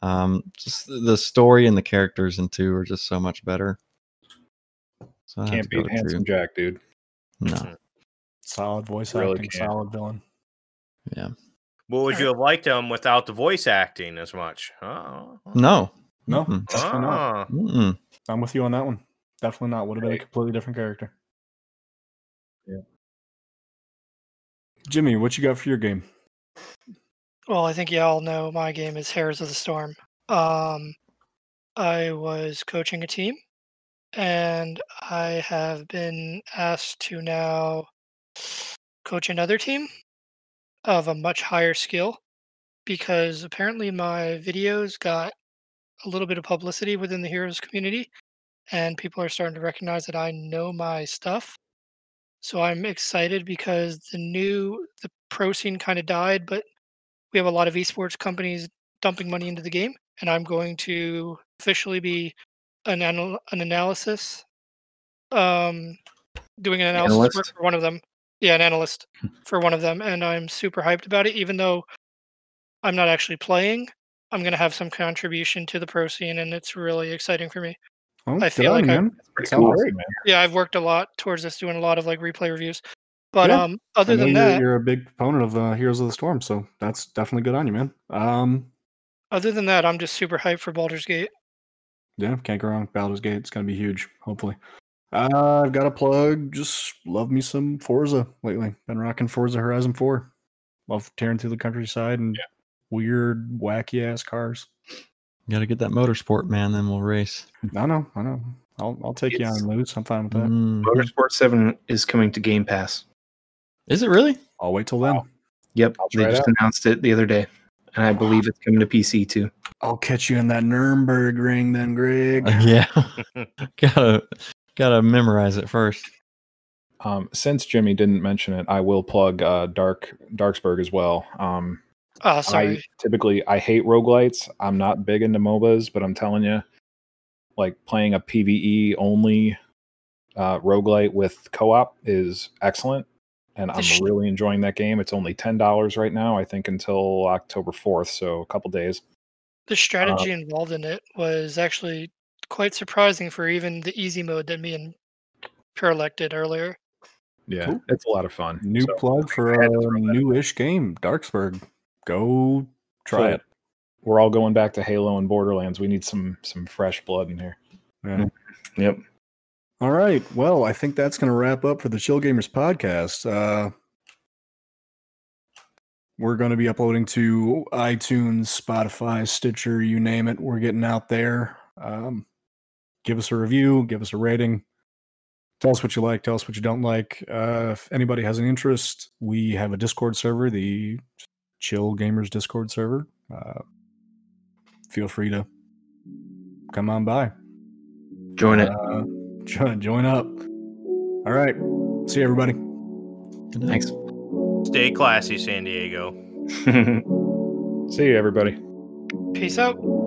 Um, just the story and the characters in two are just so much better. So can't beat Handsome two. Jack, dude. No, solid voice really acting, can't. solid villain. Yeah. Well, would you have liked him without the voice acting as much? Oh. No, no, mm-mm. definitely not. Mm-mm. I'm with you on that one. Definitely not. Would have been a completely different character. Yeah. Jimmy, what you got for your game? Well, I think y'all know my game is Heroes of the Storm. Um, I was coaching a team, and I have been asked to now coach another team of a much higher skill because apparently my videos got a little bit of publicity within the Heroes community, and people are starting to recognize that I know my stuff. So I'm excited because the new, the pro scene kind of died, but we have a lot of esports companies dumping money into the game, and I'm going to officially be an anal- an analysis, um, doing an analysis analyst? work for one of them. Yeah, an analyst for one of them, and I'm super hyped about it. Even though I'm not actually playing, I'm going to have some contribution to the pro scene, and it's really exciting for me. I'm I feel like man. It's pretty cool. Great, man. Yeah, I've worked a lot towards this, doing a lot of like replay reviews. But yeah. um, other than you're, that, you're a big proponent of uh, Heroes of the Storm, so that's definitely good on you, man. Um, other than that, I'm just super hyped for Baldur's Gate. Yeah, can't go wrong with Baldur's Gate. It's gonna be huge, hopefully. Uh, I've got a plug. Just love me some Forza lately. Been rocking Forza Horizon four. Love tearing through the countryside and yeah. weird, wacky ass cars. You gotta get that motorsport, man. Then we'll race. I know, I know. I'll I'll take it's, you on, Luz. I'm fine with that. Mm. Motorsport seven is coming to Game Pass. Is it really? I'll wait till then. Wow. Yep, they just out. announced it the other day, and I believe it's coming to P C too. I'll catch you in that Nuremberg ring, then, Greg. Uh, yeah, gotta gotta memorize it first. Um, since Jimmy didn't mention it, I will plug uh, Dark Darksburg as well. Um, Oh, sorry. I typically I hate roguelites. I'm not big into M O B As, but I'm telling you, like playing a PvE only uh, roguelite with co-op is excellent, and I'm really enjoying that game. It's only ten dollars right now, I think, until October fourth, so a couple days. The strategy uh, involved in it was actually quite surprising for even the easy mode that me and Parallax did earlier. Yeah, cool. It's a lot of fun. New so, plug for a newish game, Darksburg. Go try so, it. We're all going back to Halo and Borderlands. We need some some fresh blood in here. Yeah. Yep. All right. Well, I think that's going to wrap up for the Chill Gamers podcast. Uh, we're going to be uploading to iTunes, Spotify, Stitcher, you name it. We're getting out there. Um, give us a review. Give us a rating. Tell us what you like. Tell us what you don't like. Uh, if anybody has an interest, we have a Discord server. The Chill Gamers Discord server. Uh, feel free to come on by. Join it. Uh, join, join up. All right. See you, everybody. Thanks. Stay classy, San Diego. See you, everybody. Peace out.